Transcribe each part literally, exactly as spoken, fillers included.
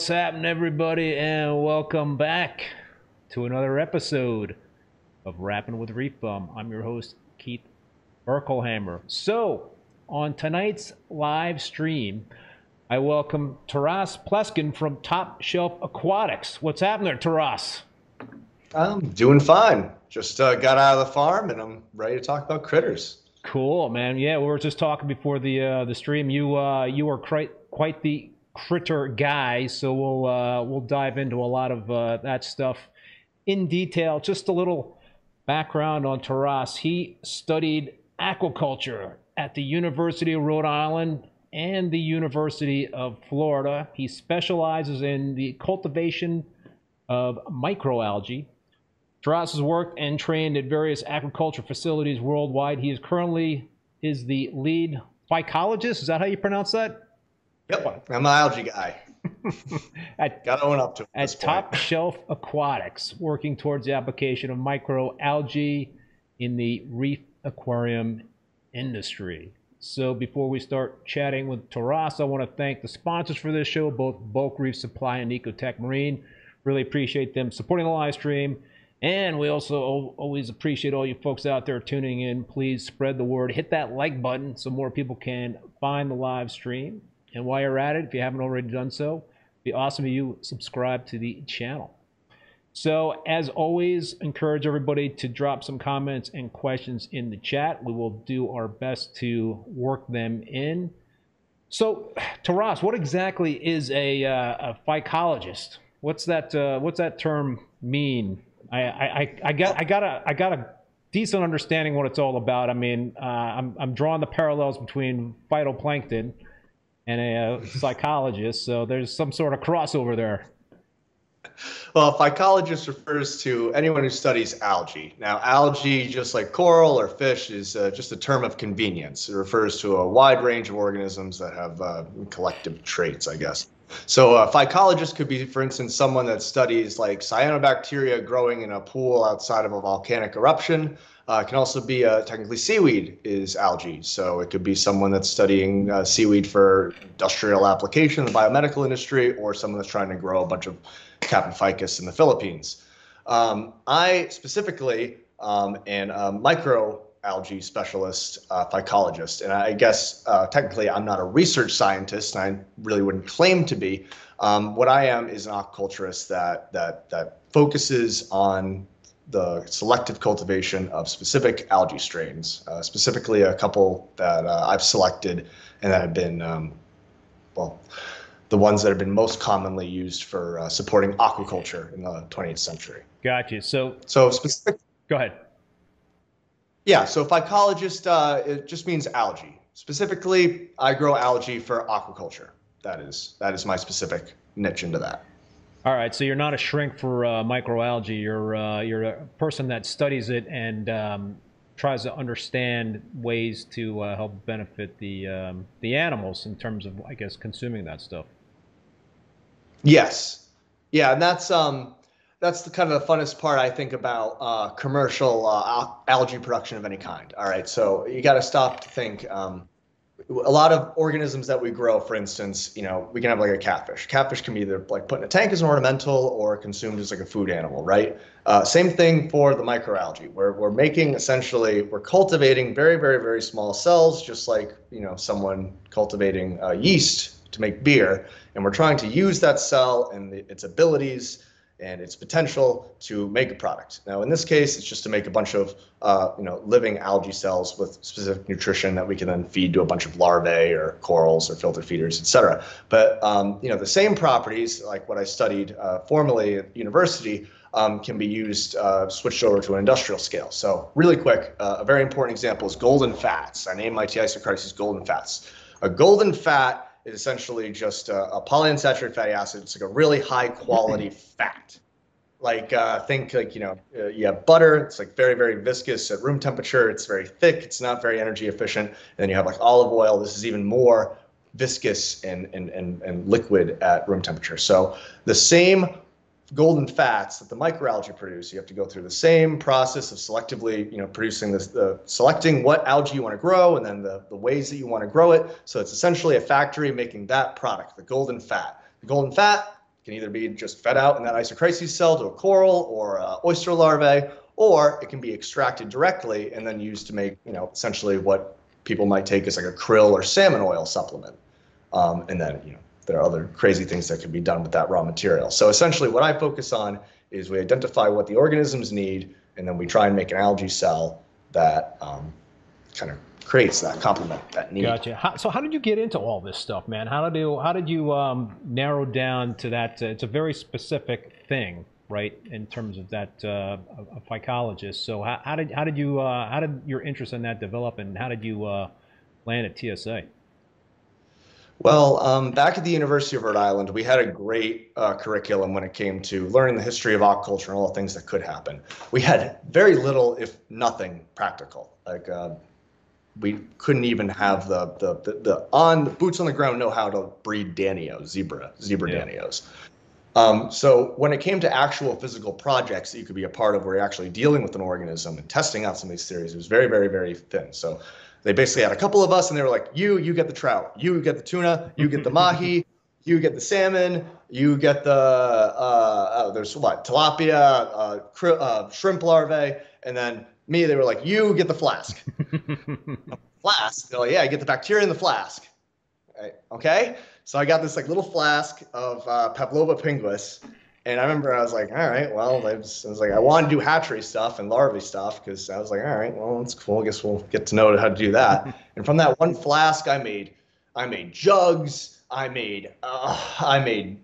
What's happening, everybody, and welcome back to another episode of Rappin' With ReefBum. I'm your host, Keith Berkelhamer. So, on tonight's live stream, I welcome Taras Pleskun from Top Shelf Aquatics. What's happening there, Taras? I'm doing fine. Just uh, got out of the farm, and I'm ready to talk about critters. Cool, man. Yeah, we were just talking before the uh, the stream. You uh, you are quite quite the critter guy, so we'll uh, we'll dive into a lot of uh, that stuff in detail. Just a little background on Taras. He studied aquaculture at the University of Rhode Island and the University of Florida. He specializes in the cultivation of microalgae. Taras has worked and trained at various aquaculture facilities worldwide. He is currently is the lead phycologist. Is that how you pronounce that? Yep, I'm an algae guy. at, Gotta own up to it. At Top Shelf Aquatics, working towards the application of microalgae in the reef aquarium industry. So before we start chatting with Taras, I want to thank the sponsors for this show, both Bulk Reef Supply and Ecotech Marine. Really appreciate them supporting the live stream. And we also always appreciate all you folks out there tuning in. Please spread the word. Hit that like button so more people can find the live stream. And while you're at it, if you haven't already done so, it'd be awesome if you subscribe to the channel. So, as always, encourage everybody to drop some comments and questions in the chat. We will do our best to work them in. So, Taras, what exactly is a, uh, a phycologist? What's that? Uh, what's that term mean? I, I, I got I got a I got a decent understanding what it's all about. I mean, uh, I'm I'm drawing the parallels between phytoplankton and a, a psychologist, so there's some sort of crossover there. Well, a phycologist refers to anyone who studies algae. Now, algae, just like coral or fish, is uh, just a term of convenience. It refers to a wide range of organisms that have uh, collective traits, I guess. So a phycologist could be, for instance, someone that studies like cyanobacteria growing in a pool outside of a volcanic eruption. Uh, it can also be uh, technically seaweed is algae. So it could be someone that's studying uh, seaweed for industrial application in the biomedical industry, or someone that's trying to grow a bunch of Kappaphycus in the Philippines. Um, I specifically um, am a microalgae specialist, uh, phycologist, and I guess uh, technically I'm not a research scientist. I really wouldn't claim to be. Um, what I am is an aquaculturist that that that focuses on the selective cultivation of specific algae strains, uh, specifically a couple that uh, I've selected and that have been um, well. the ones that have been most commonly used for uh, supporting aquaculture in the twentieth century. Gotcha. So, so specific. Go ahead. Yeah. So, phycologist, uh, it just means algae. Specifically, I grow algae for aquaculture. That is that is my specific niche into that. All right. So you're not a shrink for uh, microalgae. You're uh, you're a person that studies it and um, tries to understand ways to uh, help benefit the um, the animals in terms of, I guess, consuming that stuff. Yes. Yeah. And that's, um, that's the kind of the funnest part I think about, uh, commercial, uh, algae production of any kind. All right. So you got to stop to think, um, a lot of organisms that we grow, for instance, you know, we can have like a catfish. Catfish can be either like put in a tank as an ornamental or consumed as like a food animal, right? Uh, same thing for the microalgae. We're, we're making essentially, we're cultivating very, very, very small cells, just like, you know, someone cultivating uh, yeast to make beer, and we're trying to use that cell and the, its abilities and its potential to make a product. Now, in this case, it's just to make a bunch of uh, you know, living algae cells with specific nutrition that we can then feed to a bunch of larvae or corals or filter feeders, et cetera. But um, you know, the same properties, like what I studied uh, formerly at university, um, can be used, uh, switched over to an industrial scale. So really quick, uh, a very important example is golden fats. I named my Isochrysis golden fats. A golden fat is essentially just a, a polyunsaturated fatty acid. It's like a really high quality fat. Like uh, think like, you know, uh, you have butter. It's like very, very viscous at room temperature. It's very thick. It's not very energy efficient. And then you have like olive oil. This is even more viscous and, and, and, and liquid at room temperature. So the same golden fats that the microalgae produce, you have to go through the same process of selectively, you know, producing this, the selecting what algae you want to grow and then the, the ways that you want to grow it. So it's essentially a factory making that product, the golden fat. The golden fat can either be just fed out in that isochrysis cell to a coral or a oyster larvae, or it can be extracted directly and then used to make, you know, essentially what people might take as like a krill or salmon oil supplement. Um, and then, you know, there are other crazy things that can be done with that raw material. So essentially what I focus on is we identify what the organisms need, and then we try and make an algae cell that um, kind of creates that complement, that need. Gotcha. How, so how did you get into all this stuff, man? How did you, how did you um, narrow down to that? Uh, it's a very specific thing, right, in terms of that uh, a phycologist. So how, how did how did you uh, how did your interest in that develop, and how did you uh, land at T S A? Well, um, back at the University of Rhode Island, we had a great uh, curriculum when it came to learning the history of aquaculture and all the things that could happen. We had very little, if nothing, practical. Like uh, we couldn't even have the the the, the on the boots on the ground know how to breed Danios, zebra zebra yeah. Danios. Um, so when it came to actual physical projects that you could be a part of, where you're actually dealing with an organism and testing out some of these theories, it was very, very, very thin. So they basically had a couple of us, and they were like, you, you get the trout, you get the tuna, you get the mahi, you get the salmon, you get the, uh, oh, there's what, tilapia, uh, cr uh, shrimp larvae, and then me, they were like, you get the flask. Flask? They're like, yeah, I get the bacteria in the flask. Right. Okay? So I got this like little flask of uh, Pavlova pinguis, and I remember I was like, all right, well, I was, I was like, I want to do hatchery stuff and larvae stuff, because I was like, all right, well, that's cool. I guess we'll get to know how to do that. And from that one flask, I made, I made jugs. I made, uh, I made.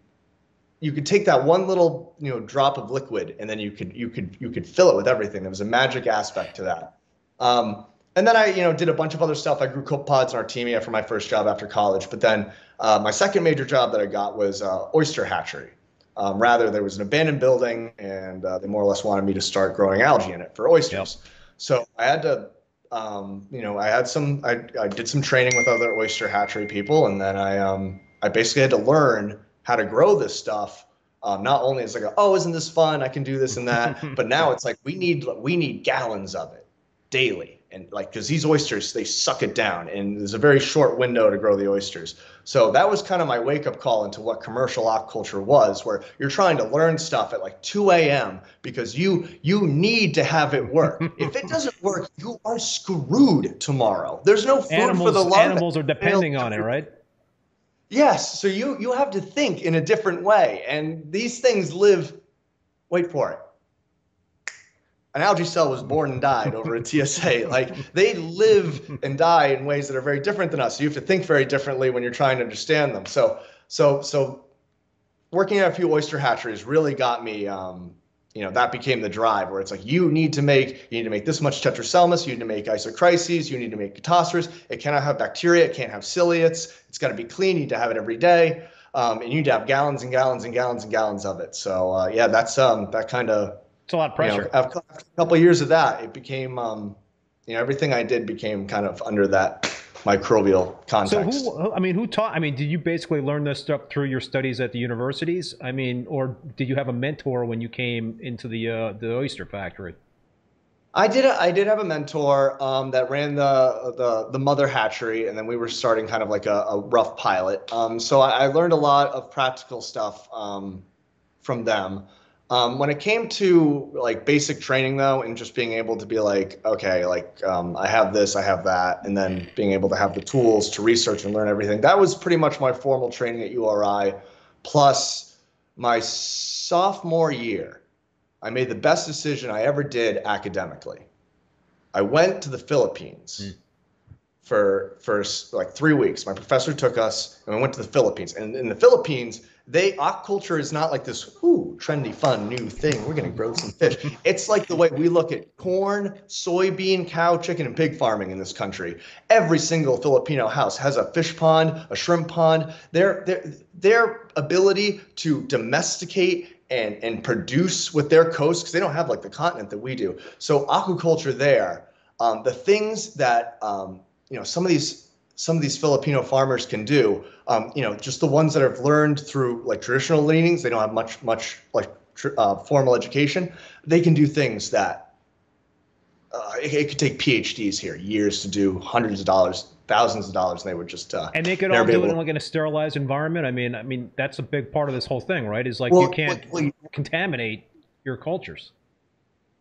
You could take that one little, you know, drop of liquid, and then you could, you could, you could fill it with everything. There was a magic aspect to that. Um, And then I, you know, did a bunch of other stuff. I grew copepods and Artemia for my first job after college. But then uh, my second major job that I got was uh, oyster hatchery. Um, rather, there was an abandoned building, and uh, they more or less wanted me to start growing algae in it for oysters. Yep. So I had to, um, you know, I had some, I, I did some training with other oyster hatchery people, and then I, um, I basically had to learn how to grow this stuff. Um, not only is like, a, oh, isn't this fun? I can do this and that, but now it's like we need, we need gallons of it daily. And like, because these oysters, they suck it down, and there's a very short window to grow the oysters. So that was kind of my wake-up call into what commercial aquaculture was, where you're trying to learn stuff at like two A M because you you need to have it work. If it doesn't work, you are screwed tomorrow. There's no food animals, for the larvae. Animals are depending They'll, on it, right? Yes. So you you have to think in a different way, and these things live. Wait for it. An algae cell was born and died over at T S A. Like, they live and die in ways that are very different than us. So you have to think very differently when you're trying to understand them. So, so, so working at a few oyster hatcheries really got me, um, you know, that became the drive where it's like, you need to make, you need to make this much Tetraselmis, you need to make isochrysis, you need to make catostris. It cannot have bacteria. It can't have ciliates. It's got to be clean. You need to have it every day. Um, and you need to have gallons and gallons and gallons and gallons of it. So uh, yeah, that's, um, that kind of, it's a lot of pressure. You know, after a couple of years of that, it became, um, you know, everything I did became kind of under that microbial context. So who, I mean, who taught, I mean, did you basically learn this stuff through your studies at the universities? I mean, or did you have a mentor when you came into the, uh, the oyster factory? I did. A, I did have a mentor um, that ran the, the the mother hatchery, and then we were starting kind of like a, a rough pilot. Um, so I, I learned a lot of practical stuff um, from them. Um, when it came to like basic training though, and just being able to be like, okay, like, um, I have this, I have that, and then being able to have the tools to research and learn everything. That was pretty much my formal training at U R I. Plus my sophomore year, I made the best decision I ever did academically. I went to the Philippines. Mm. for, for like three weeks. My professor took us and we went to the Philippines, and in the Philippines, they aquaculture is not like this, ooh, trendy, fun, new thing. We're going to grow some fish. It's like the way we look at corn, soybean, cow, chicken, and pig farming in this country. Every single Filipino house has a fish pond, a shrimp pond. Their, their, their ability to domesticate and, and produce with their coast, because they don't have like the continent that we do. So aquaculture there, um, the things that, um, you know, some of these some of these Filipino farmers can do, um, you know, just the ones that have learned through like traditional leanings, they don't have much, much like tr uh, formal education. They can do things that uh, it, it could take PhDs here, years to do, hundreds of dollars, thousands of dollars, and they would just uh, and they could all do it in like in a sterilized environment. I mean, I mean that's a big part of this whole thing, right? Is like well, you can't well, well, contaminate your cultures.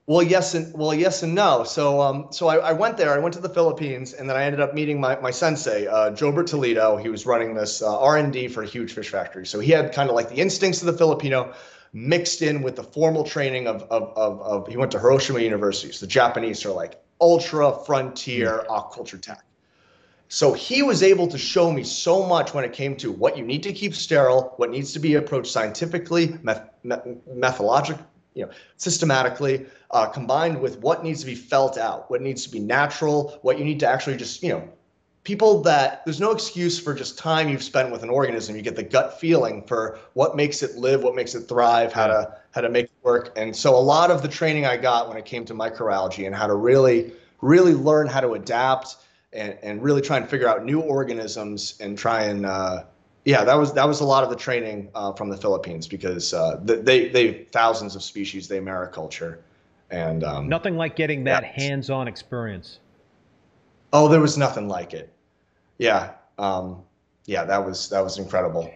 Well, yes and well, yes and no. So, um, so I, I went there. I went to the Philippines, and then I ended up meeting my my sensei, uh, Jobur Toledo. He was running this uh, R and D for a huge fish factory. So he had kind of like the instincts of the Filipino mixed in with the formal training of of of, of he went to Hiroshima University. So the Japanese are like ultra frontier aquaculture tech. So he was able to show me so much when it came to what you need to keep sterile, what needs to be approached scientifically, meth methodologically. You know, systematically, uh, combined with what needs to be felt out, what needs to be natural, what you need to actually just, you know, people that there's no excuse for just time you've spent with an organism. You get the gut feeling for what makes it live, what makes it thrive, how to, how to make it work. And so a lot of the training I got when it came to microalgae and how to really, really learn how to adapt and, and really try and figure out new organisms and try and, uh, yeah, that was that was a lot of the training uh, from the Philippines because uh, they they have thousands of species. They mariculture, and um, nothing like getting that yeah. hands-on experience. Oh, there was nothing like it. Yeah, um, yeah, that was that was incredible.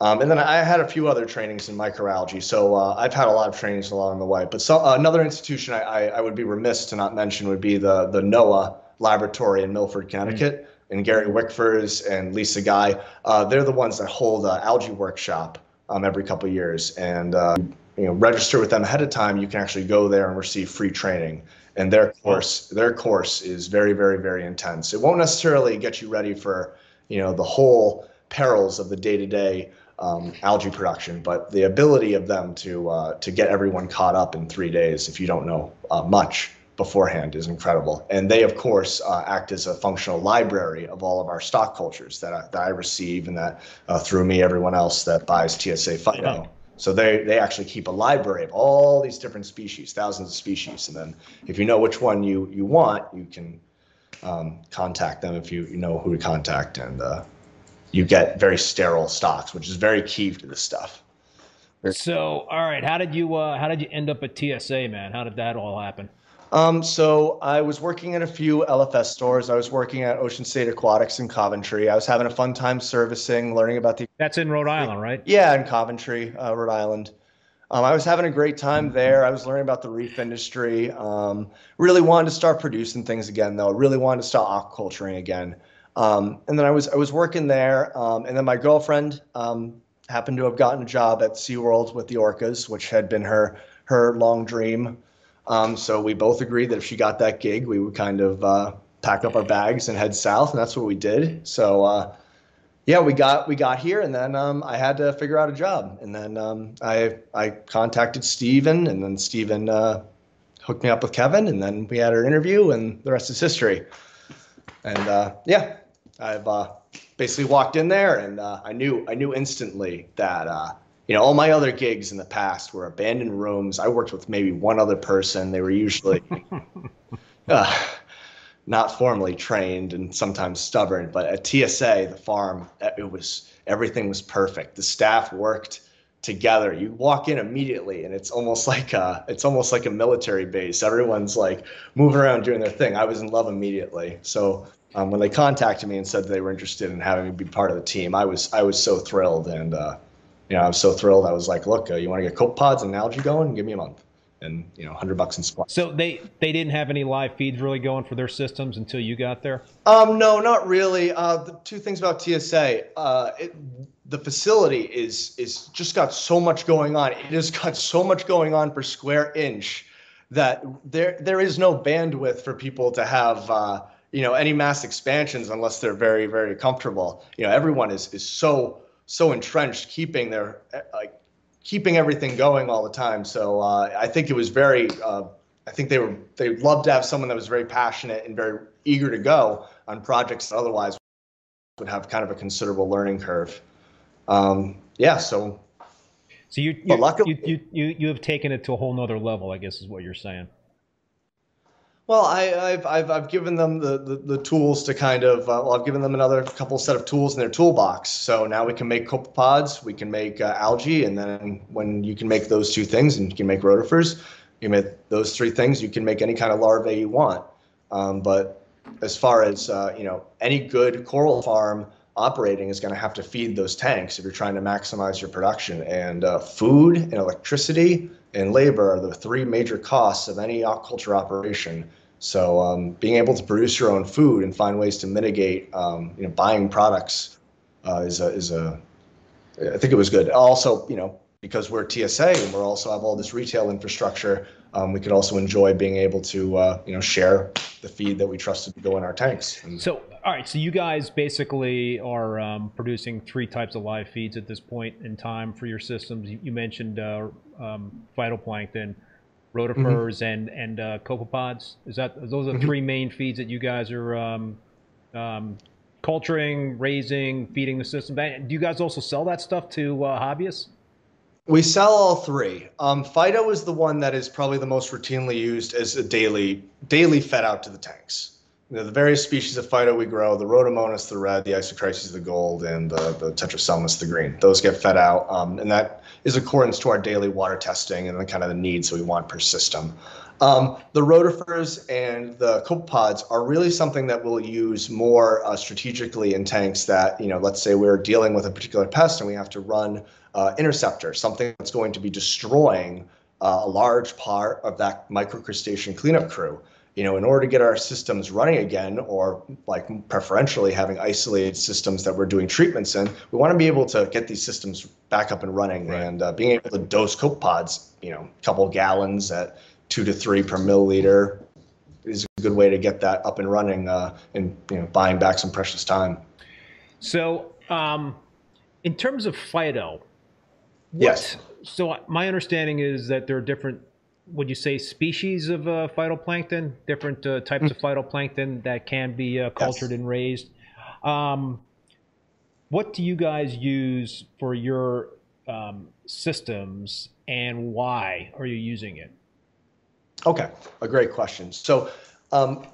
Um, and then I had a few other trainings in microalgae, so uh, I've had a lot of trainings along the way. But so uh, another institution I, I I would be remiss to not mention would be the the NOAA laboratory in Milford, Connecticut. Mm-hmm. And Gary Wickfors and Lisa Guy, uh, they're the ones that hold an algae workshop um, every couple of years. And uh, you know, register with them ahead of time. You can actually go there and receive free training. And their course, their course is very, very, very intense. It won't necessarily get you ready for you know the whole perils of the day-to-day um, algae production, but the ability of them to uh, to get everyone caught up in three days if you don't know uh, much beforehand is incredible. And they, of course, uh, act as a functional library of all of our stock cultures that I, that I receive and that uh, through me, everyone else that buys T S A Phyto. So they, they actually keep a library of all these different species, thousands of species. And then if you know which one you, you want, you can um, contact them if you, you know who to contact. And uh, you get very sterile stocks, which is very key to this stuff. So, all right, how did you, uh, how did you end up at T S A, man? How did that all happen? Um, so I was working at a few L F S stores. I was working at Ocean State Aquatics in Coventry. I was having a fun time servicing, learning about the... That's in Rhode Island, right? Yeah, in Coventry, uh, Rhode Island. Um, I was having a great time there. I was learning about the reef industry. Um, really wanted to start producing things again, though. Really wanted to start aquaculturing again. Um, and then I was I was working there. Um, and then my girlfriend um, happened to have gotten a job at SeaWorld with the orcas, which had been her her long dream. Um, so we both agreed that if she got that gig, we would kind of uh, pack up our bags and head south, and that's what we did. So, uh, yeah, we got we got here, and then um, I had to figure out a job, and then um, I I contacted Stephen, and then Stephen uh, hooked me up with Kevin, and then we had our interview, and the rest is history. And uh, yeah, I've uh, basically walked in there, and uh, I knew I knew instantly that. Uh, You know, all my other gigs in the past were abandoned rooms. I worked with maybe one other person. They were usually uh, not formally trained and sometimes stubborn. But at T S A, the farm, it was everything was perfect. The staff worked together. You walk in immediately, and it's almost like a it's almost like a military base. Everyone's like moving around doing their thing. I was in love immediately. So um, when they contacted me and said they were interested in having me be part of the team, I was I was so thrilled and. Uh, You know, I was so thrilled. I was like, "Look, uh, you want to get copepods and algae going? Give me a month, and you know, hundred bucks in supplies." So they they didn't have any live feeds really going for their systems until you got there. Um, no, not really. Uh, the two things about T S A, uh, it, the facility is is just got so much going on. It has got so much going on per square inch that there there is no bandwidth for people to have. Uh, you know, any mass expansions unless they're very very comfortable. You know, everyone is is so. so entrenched keeping their like uh, keeping everything going all the time. So uh, I think it was very uh, I think they were they loved to have someone that was very passionate and very eager to go on projects that otherwise would have kind of a considerable learning curve. Um, yeah, so so you you, luckily, you you you have taken it to a whole nother level, I guess is what you're saying. Well, I, I've, I've, I've given them the, the, the tools to kind of, uh, well, I've given them another couple set of tools in their toolbox. So now we can make copepods, we can make uh, algae, and then when you can make those two things and you can make rotifers, you make those three things, you can make any kind of larvae you want. Um, but as far as, uh, you know, any good coral farm operating is going to have to feed those tanks if you're trying to maximize your production. And uh, food and electricity and labor are the three major costs of any aquaculture operation. So um, being able to produce your own food and find ways to mitigate, um, you know, buying products uh, is a, is a, I think it was good. Also, you know, because we're T S A and we're also have all this retail infrastructure, um, we could also enjoy being able to, uh, you know, share the feed that we trusted to go in our tanks. And so, all right, so you guys basically are um, producing three types of live feeds at this point in time for your systems. You, you mentioned uh, um, phytoplankton, rotifers, mm-hmm. and and uh, copepods. Is that those are the mm-hmm. three main feeds that you guys are um, um, culturing, raising, feeding the system? Do you guys also sell that stuff to uh, hobbyists? We sell all three. Um, Phyto is the one that is probably the most routinely used as a daily, daily fed out to the tanks. You know, the various species of Phyto we grow, the Rhodomonas, the red, the Isochrysis, the gold, and the, the Tetraselmis, the green. Those get fed out, um, and that is accordance to our daily water testing and the kind of the needs we want per system. Um, the rotifers and the copepods are really something that we'll use more uh, strategically in tanks that, you know, let's say we're dealing with a particular pest and we have to run uh, interceptor, something that's going to be destroying uh, a large part of that microcrustacean cleanup crew. You know, in order to get our systems running again, or like preferentially having isolated systems that we're doing treatments in, we want to be able to get these systems back up and running. Right. And uh, being able to dose copepods, you know, a couple gallons at two to three per milliliter is a good way to get that up and running uh, and, you know, buying back some precious time. So um, in terms of Phyto, what, yes. So my understanding is that there are different, would you say, species of uh, phytoplankton, different uh, types mm. of phytoplankton that can be uh, cultured yes. and raised. Um, what do you guys use for your um, systems and why are you using it? Okay, a great question. So, um,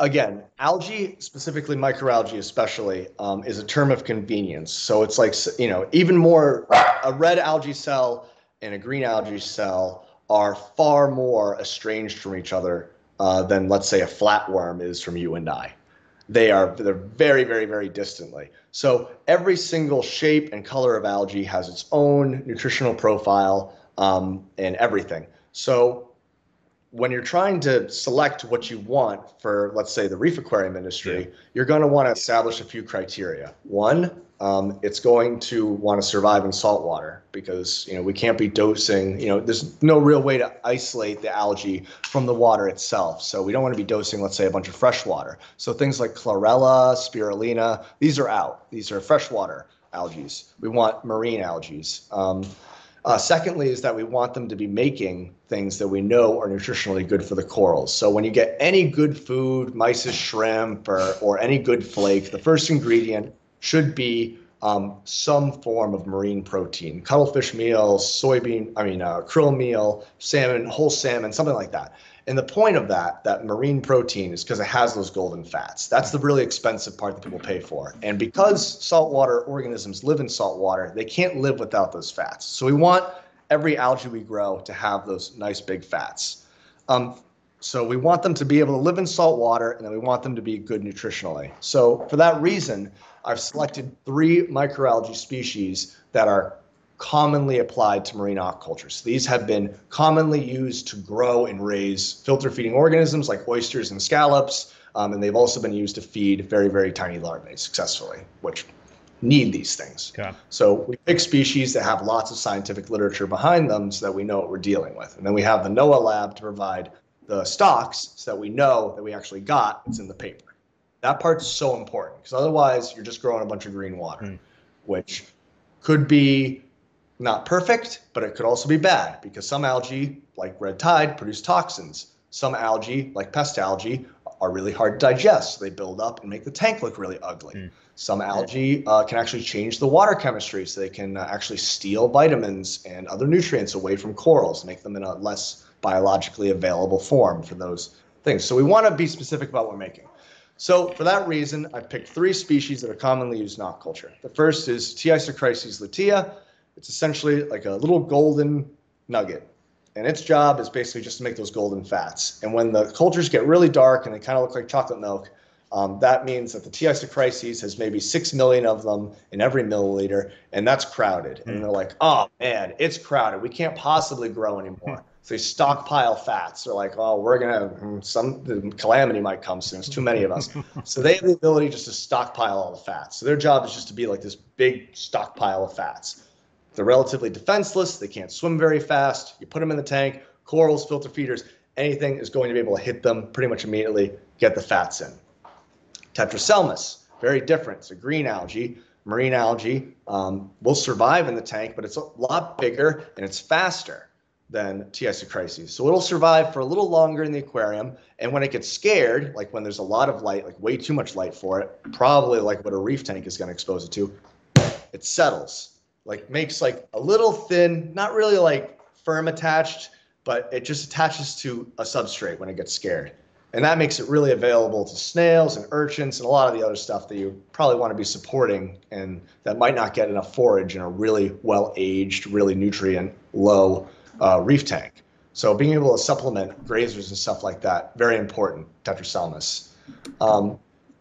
again, algae, specifically microalgae especially, um, is a term of convenience. So it's like, you know, even more, a red algae cell and a green algae cell are far more estranged from each other uh, than, let's say, a flatworm is from you and I. They are they're very, very, very distantly. So every single shape and color of algae has its own nutritional profile um, and everything. So when you're trying to select what you want for, let's say, the reef aquarium industry, yeah. you're going to want to establish a few criteria. One, um, it's going to want to survive in salt water because, you know, we can't be dosing, you know, there's no real way to isolate the algae from the water itself. So we don't want to be dosing, let's say, a bunch of fresh water. So things like Chlorella, Spirulina, these are out. These are freshwater algae. We want marine algae. Um, Uh, secondly is that we want them to be making things that we know are nutritionally good for the corals. So when you get any good food, mysis shrimp, or, or any good flake, the first ingredient should be um, some form of marine protein. Cuttlefish meal, soybean, I mean, uh, krill meal, salmon, whole salmon, something like that. And the point of that, that marine protein, is because it has those golden fats. That's the really expensive part that people pay for. And because saltwater organisms live in salt water, they can't live without those fats. So we want every algae we grow to have those nice big fats. Um, so we want them to be able to live in salt water, and then we want them to be good nutritionally. So for that reason, I've selected three microalgae species that are commonly applied to marine aquaculture. These have been commonly used to grow and raise filter feeding organisms like oysters and scallops, um, and they've also been used to feed very, very tiny larvae successfully, which need these things. Okay. So we pick species that have lots of scientific literature behind them so that we know what we're dealing with. And then we have the NOAA lab to provide the stocks so that we know that we actually got what's in the paper. That part's so important because otherwise you're just growing a bunch of green water, mm. which could be not perfect, but it could also be bad because some algae, like red tide, produce toxins. Some algae, like pest algae, are really hard to digest. So they build up and make the tank look really ugly. Mm. Some algae uh, can actually change the water chemistry so they can uh, actually steal vitamins and other nutrients away from corals, make them in a less biologically available form for those things. So we want to be specific about what we're making. So for that reason, I picked three species that are commonly used in aquaculture. The first is T. Isochrysis lutea. It's essentially like a little golden nugget. And its job is basically just to make those golden fats. And when the cultures get really dark and they kind of look like chocolate milk, um, that means that the T. isochrysis has maybe six million of them in every milliliter, and that's crowded. Mm. And they're like, oh, man, it's crowded. We can't possibly grow anymore. So they stockpile fats. They're like, oh, we're going to, some calamity might come soon. It's too many of us. So they have the ability just to stockpile all the fats. So their job is just to be like this big stockpile of fats. They're relatively defenseless. They can't swim very fast. You put them in the tank, corals, filter feeders, anything is going to be able to hit them pretty much immediately, get the fats in. Tetraselmis, very different. It's a green algae, marine algae, um, will survive in the tank, but it's a lot bigger and it's faster than T. isochrysis. So it'll survive for a little longer in the aquarium. And when it gets scared, like when there's a lot of light, like way too much light for it, probably like what a reef tank is going to expose it to, it settles. Like makes like a little thin, not really like firm attached, but it just attaches to a substrate when it gets scared. And that makes it really available to snails and urchins and a lot of the other stuff that you probably want to be supporting and that might not get enough forage in a really well-aged, really nutrient low uh, reef tank. So being able to supplement grazers and stuff like that, very important, Tetraselmis. Um,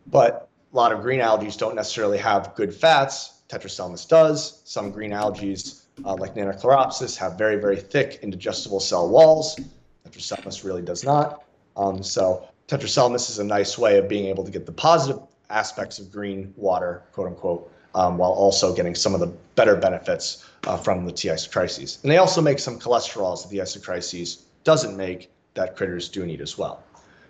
but a lot of green algae don't necessarily have good fats. Tetraselmis does. Some green algae, uh, like Nannochloropsis, have very, very thick, indigestible cell walls. Tetraselmis really does not. Um, so Tetraselmis is a nice way of being able to get the positive aspects of green water, quote unquote, um, while also getting some of the better benefits uh, from the T. isochrysis. And they also make some cholesterols that the isochrysis doesn't make that critters do need as well.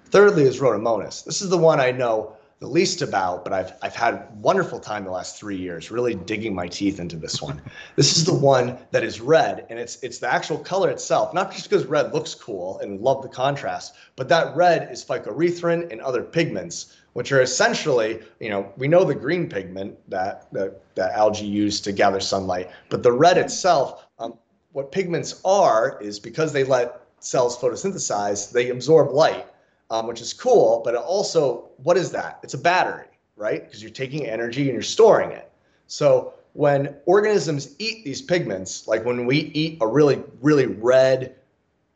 Thirdly is Rhodomonas. This is the one I know the least about, but I've, I've had a wonderful time the last three years, really digging my teeth into this one. This is the one that is red, and it's, it's the actual color itself, not just because red looks cool and love the contrast, but that red is phycoerythrin and other pigments, which are essentially, you know, we know the green pigment that, that, that algae use to gather sunlight, but the red itself, um, what pigments are is because they let cells photosynthesize, they absorb light. Um, which is cool, but it also, what is that? It's a battery, right? Because you're taking energy and you're storing it. So when organisms eat these pigments, like when we eat a really, really red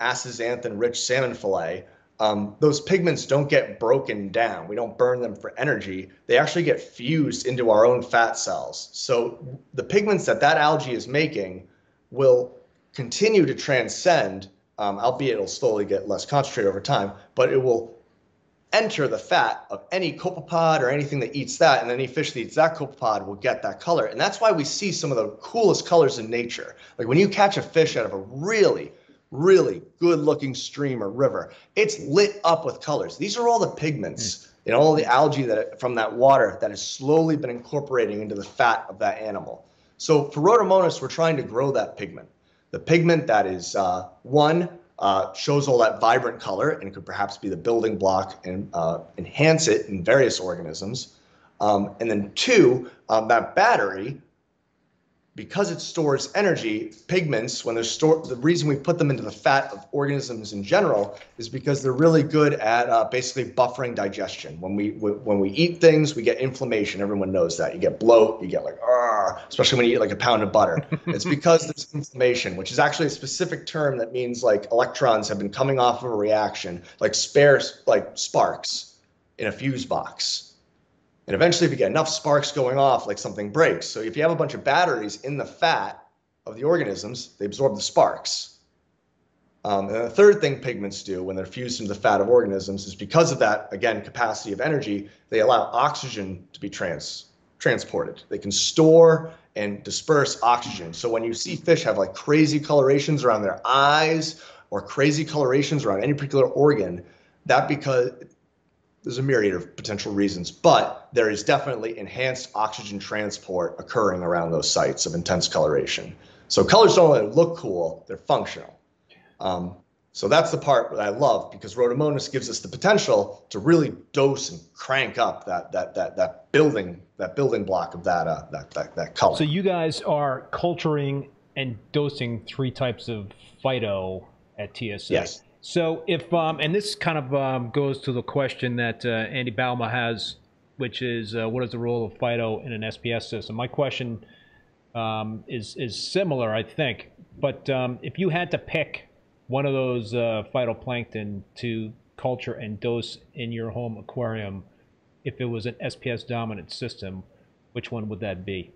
astaxanthin-rich salmon fillet, um, those pigments don't get broken down. We don't burn them for energy. They actually get fused into our own fat cells. So the pigments that that algae is making will continue to transcend. Um, albeit it'll slowly get less concentrated over time, but it will enter the fat of any copepod or anything that eats that, and any fish that eats that copepod will get that color. And that's why we see some of the coolest colors in nature. Like when you catch a fish out of a really, really good-looking stream or river, it's lit up with colors. These are all the pigments mm. and all the algae that from that water that has slowly been incorporating into the fat of that animal. So for Rhodomonas, we're trying to grow that pigment. The pigment that is, uh, one, uh, shows all that vibrant color and could perhaps be the building block and uh, enhance it in various organisms. Um, and then two, um, that battery, because it stores energy, pigments, when they're stored, the reason we put them into the fat of organisms in general is because they're really good at uh, basically buffering digestion. When we, we when we eat things, we get inflammation. Everyone knows that. You get bloat, you get like, ah. Especially when you eat like a pound of butter. It's because there's inflammation, which is actually a specific term that means like electrons have been coming off of a reaction, like spare, like sparks in a fuse box. And eventually if you get enough sparks going off, like something breaks. So if you have a bunch of batteries in the fat of the organisms, they absorb the sparks. Um, and the third thing pigments do when they're fused into the fat of organisms is because of that, again, capacity of energy, they allow oxygen to be trans. transported. They can store and disperse oxygen. So when you see fish have like crazy colorations around their eyes or crazy colorations around any particular organ, that because there's a myriad of potential reasons, but there is definitely enhanced oxygen transport occurring around those sites of intense coloration. So colors don't only look cool, they're functional. Um, so that's the part that I love because Rhodomonas gives us the potential to really dose and crank up that, that, that, that building that building block of that, uh, that, that, that color. So you guys are culturing and dosing three types of phyto at T S A. Yes. So if, um, and this kind of um, goes to the question that uh, Andy Bauma has, which is uh, what is the role of phyto in an S P S system? My question um, is, is similar, I think. But um, if you had to pick one of those uh, phytoplankton to culture and dose in your home aquarium if it was an S P S dominant system, which one would that be?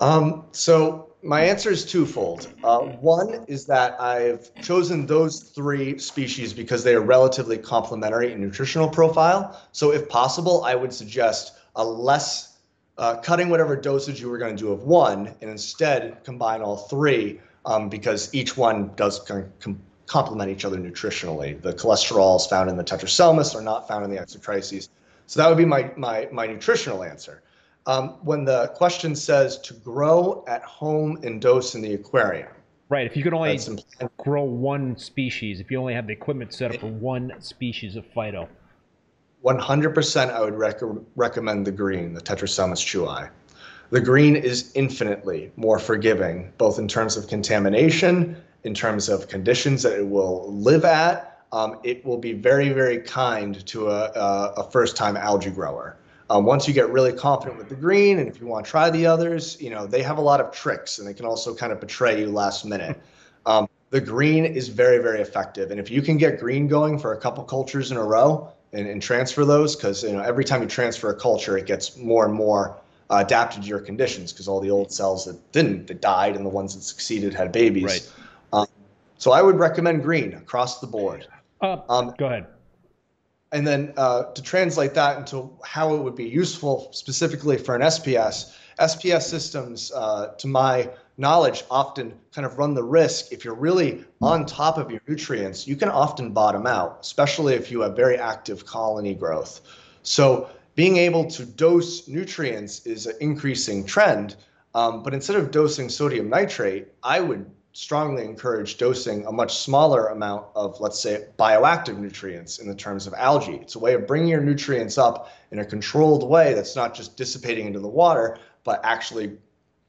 Um, so my answer is twofold. Uh, one is that I've chosen those three species because they are relatively complementary in nutritional profile. So if possible, I would suggest a less uh, cutting whatever dosage you were going to do of one and instead combine all three um, because each one does com com complement each other nutritionally. The cholesterols found in the Tetraselmis are not found in the Isochrysis. So that would be my, my, my nutritional answer. Um, when the question says to grow at home and dose in the aquarium. Right, if you could only grow one species, if you only have the equipment set up for one species of phyto. one hundred percent I would rec recommend the green, the Tetraselmis chui. The green is infinitely more forgiving, both in terms of contamination, in terms of conditions that it will live at. Um, it will be very, very kind to a, a, a first-time algae grower. Um, once you get really confident with the green, and if you want to try the others, you know, they have a lot of tricks and they can also kind of betray you last minute. Um, the green is very, very effective. And if you can get green going for a couple cultures in a row and, and transfer those, because, you know, every time you transfer a culture, it gets more and more uh, adapted to your conditions because all the old cells that didn't, that died, and the ones that succeeded had babies. Right. Um, so I would recommend green across the board. Uh, um, go ahead. And then uh, to translate that into how it would be useful specifically for an S P S, S P S systems, uh, to my knowledge, often kind of run the risk. If you're really on top of your nutrients, you can often bottom out, especially if you have very active colony growth. So being able to dose nutrients is an increasing trend, um, but instead of dosing sodium nitrate, I would strongly encourage dosing a much smaller amount of, let's say, bioactive nutrients in the terms of algae. It's a way of bringing your nutrients up in a controlled way that's not just dissipating into the water, but actually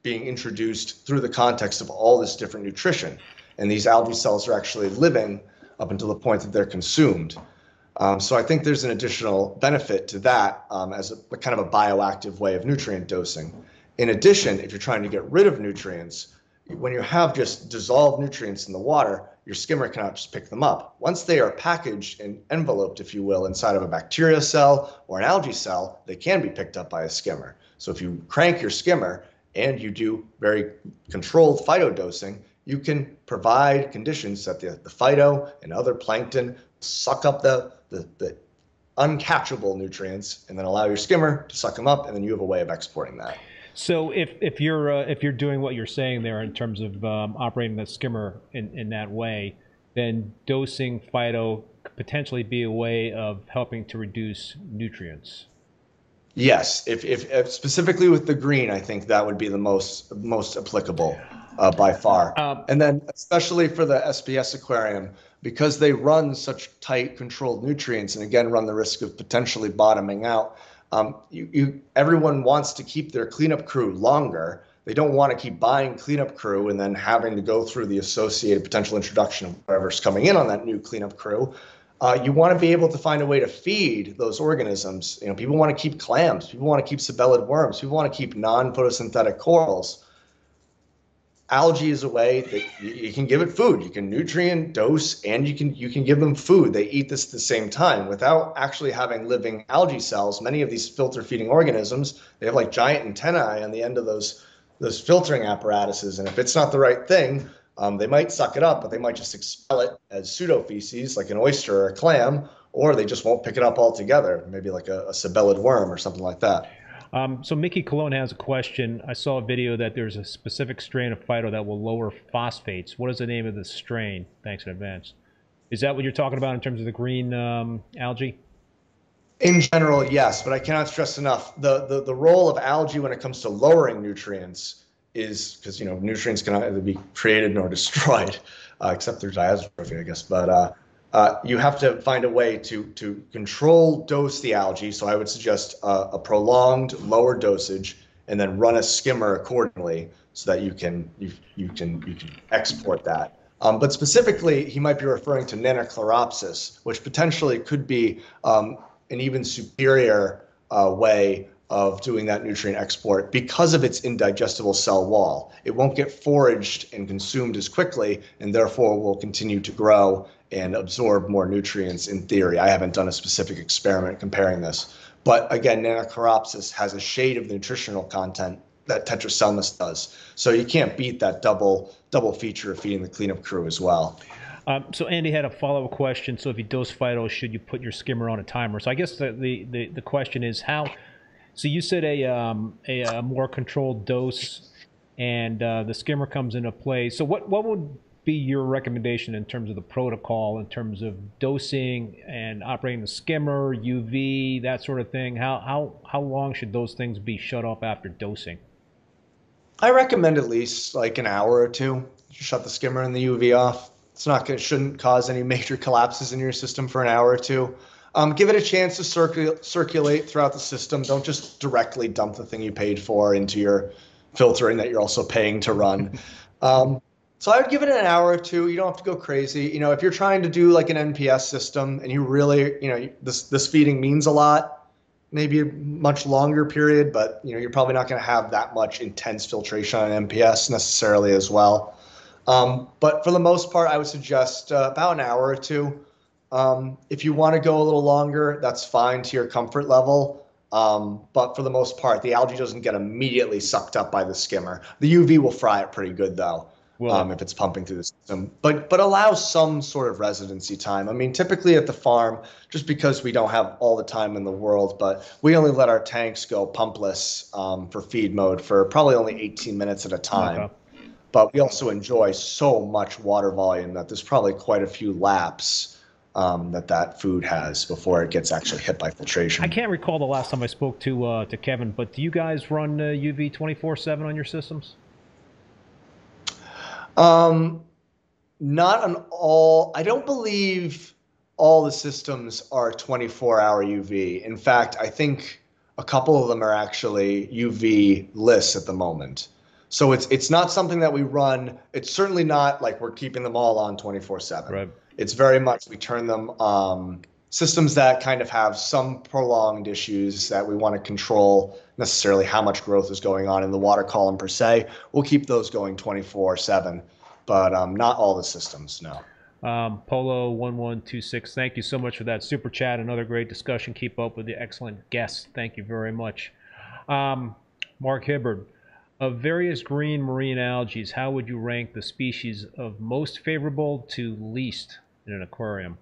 being introduced through the context of all this different nutrition. And these algae cells are actually living up until the point that they're consumed. Um, so I think there's an additional benefit to that um, as a, a kind of a bioactive way of nutrient dosing. In addition, if you're trying to get rid of nutrients, when you have just dissolved nutrients in the water, your skimmer cannot just pick them up. Once they are packaged and enveloped, if you will, inside of a bacteria cell or an algae cell, they can be picked up by a skimmer. So if you crank your skimmer and you do very controlled phytodosing, you can provide conditions that the, the phyto and other plankton suck up the, the, the uncatchable nutrients and then allow your skimmer to suck them up, and then you have a way of exporting that. So if if you're uh, if you're doing what you're saying there in terms of um, operating the skimmer in, in that way, then dosing phyto could potentially be a way of helping to reduce nutrients. Yes, if if, if specifically with the green, I think that would be the most most applicable uh, by far. Um, and then especially for the S P S aquarium, because they run such tight controlled nutrients and again run the risk of potentially bottoming out. Um, you, you, everyone wants to keep their cleanup crew longer. They don't want to keep buying cleanup crew and then having to go through the associated potential introduction of whatever's coming in on that new cleanup crew. Uh, you want to be able to find a way to feed those organisms. You know, people want to keep clams. People want to keep cibellid worms. People want to keep non-photosynthetic corals. Algae is a way that you, you can give it food. You can nutrient dose, and you can you can give them food. They eat this at the same time without actually having living algae cells. Many of these filter feeding organisms, they have like giant antennae on the end of those those filtering apparatuses. And if it's not the right thing, um, they might suck it up, but they might just expel it as pseudo feces, like an oyster or a clam, or they just won't pick it up altogether. Maybe like a, a cibellid worm or something like that. Um, so Mickey Colon has a question. I saw a video that there's a specific strain of phyto that will lower phosphates. What is the name of the strain? Thanks in advance. Is that what you're talking about in terms of the green um, algae? In general, yes, but I cannot stress enough the, the, the role of algae when it comes to lowering nutrients is because, you know, nutrients cannot either be created nor destroyed, uh, except through diastrophe, I guess, but uh, Uh, you have to find a way to to control dose the algae. So I would suggest uh, a prolonged lower dosage, and then run a skimmer accordingly, so that you can you you can you can export that. Um, but specifically, he might be referring to Nannochloropsis, which potentially could be um, an even superior uh, way of doing that nutrient export because of its indigestible cell wall. It won't get foraged and consumed as quickly, and therefore will continue to grow and absorb more nutrients in theory. I haven't done a specific experiment comparing this. But again, Nannochloropsis has a shade of the nutritional content that Tetraselmis does. So you can't beat that double double feature of feeding the cleanup crew as well. Um, so Andy had a follow-up question. So if you dose phyto, should you put your skimmer on a timer? So I guess the, the, the, the question is how... So you said a, um, a, a more controlled dose and uh, the skimmer comes into play. So what, what would be your recommendation in terms of the protocol, in terms of dosing and operating the skimmer, U V, that sort of thing? How, how, how long should those things be shut off after dosing? I recommend at least like an hour or two. Shut the skimmer and the U V off. It's not gonna, shouldn't cause any major collapses in your system for an hour or two. Um, give it a chance to circu circulate throughout the system. Don't just directly dump the thing you paid for into your filtering that you're also paying to run. Um, so I would give it an hour or two. You don't have to go crazy. You know, if you're trying to do like an N P S system and you really, you know, this this feeding means a lot, maybe a much longer period, but you know, you're probably not going to have that much intense filtration on N P S necessarily as well. Um, but for the most part, I would suggest uh, about an hour or two. Um, if you want to go a little longer, that's fine to your comfort level. Um, but for the most part, the algae doesn't get immediately sucked up by the skimmer. The U V will fry it pretty good, though, well, um, if it's pumping through the system. But, but allow some sort of residency time. I mean, typically at the farm, just because we don't have all the time in the world, but we only let our tanks go pumpless um, for feed mode for probably only eighteen minutes at a time. Okay. But we also enjoy so much water volume that there's probably quite a few laps Um, that that food has before it gets actually hit by filtration. I can't recall the last time I spoke to uh, to Kevin, but do you guys run uh, U V twenty-four seven on your systems? Um, not on all. I don't believe all the systems are twenty-four hour U V. In fact, I think a couple of them are actually U V lists at the moment. So it's it's not something that we run. It's certainly not like we're keeping them all on twenty-four seven. Right. It's very much we turn them um, systems that kind of have some prolonged issues that we want to control necessarily how much growth is going on in the water column per se. We'll keep those going twenty-four seven, but um, not all the systems, no. Um, Polo one one two six, thank you so much for that super chat. Another great discussion. Keep up with the excellent guests. Thank you very much. Um, Mark Hibbard. Of various green marine algae, how would you rank the species of most favorable to least in an aquarium?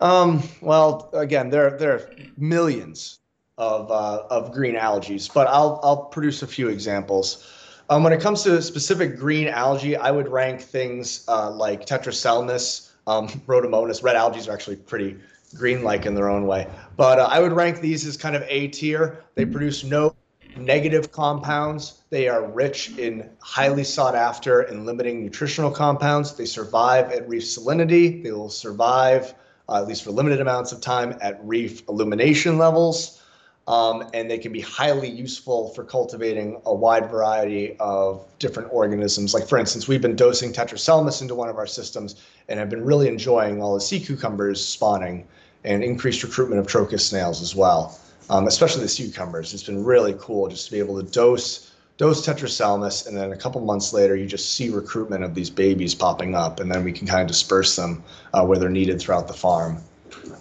Um, well, again, there there are millions of uh, of green algae, but I'll I'll produce a few examples. Um, when it comes to specific green algae, I would rank things uh, like Tetraselmis, um, Rhodomonas. Red algae are actually pretty green-like in their own way, but uh, I would rank these as kind of A tier. They produce no negative compounds. They are rich in highly sought after and limiting nutritional compounds. They survive at reef salinity. They will survive, uh, at least for limited amounts of time, at reef illumination levels. Um, and they can be highly useful for cultivating a wide variety of different organisms. Like, for instance, we've been dosing Tetraselmis into one of our systems and have been really enjoying all the sea cucumbers spawning and increased recruitment of trochus snails as well. Um, especially the sea cucumbers. It's been really cool just to be able to dose dose Tetraselmis, and then a couple months later, you just see recruitment of these babies popping up, and then we can kind of disperse them uh, where they're needed throughout the farm.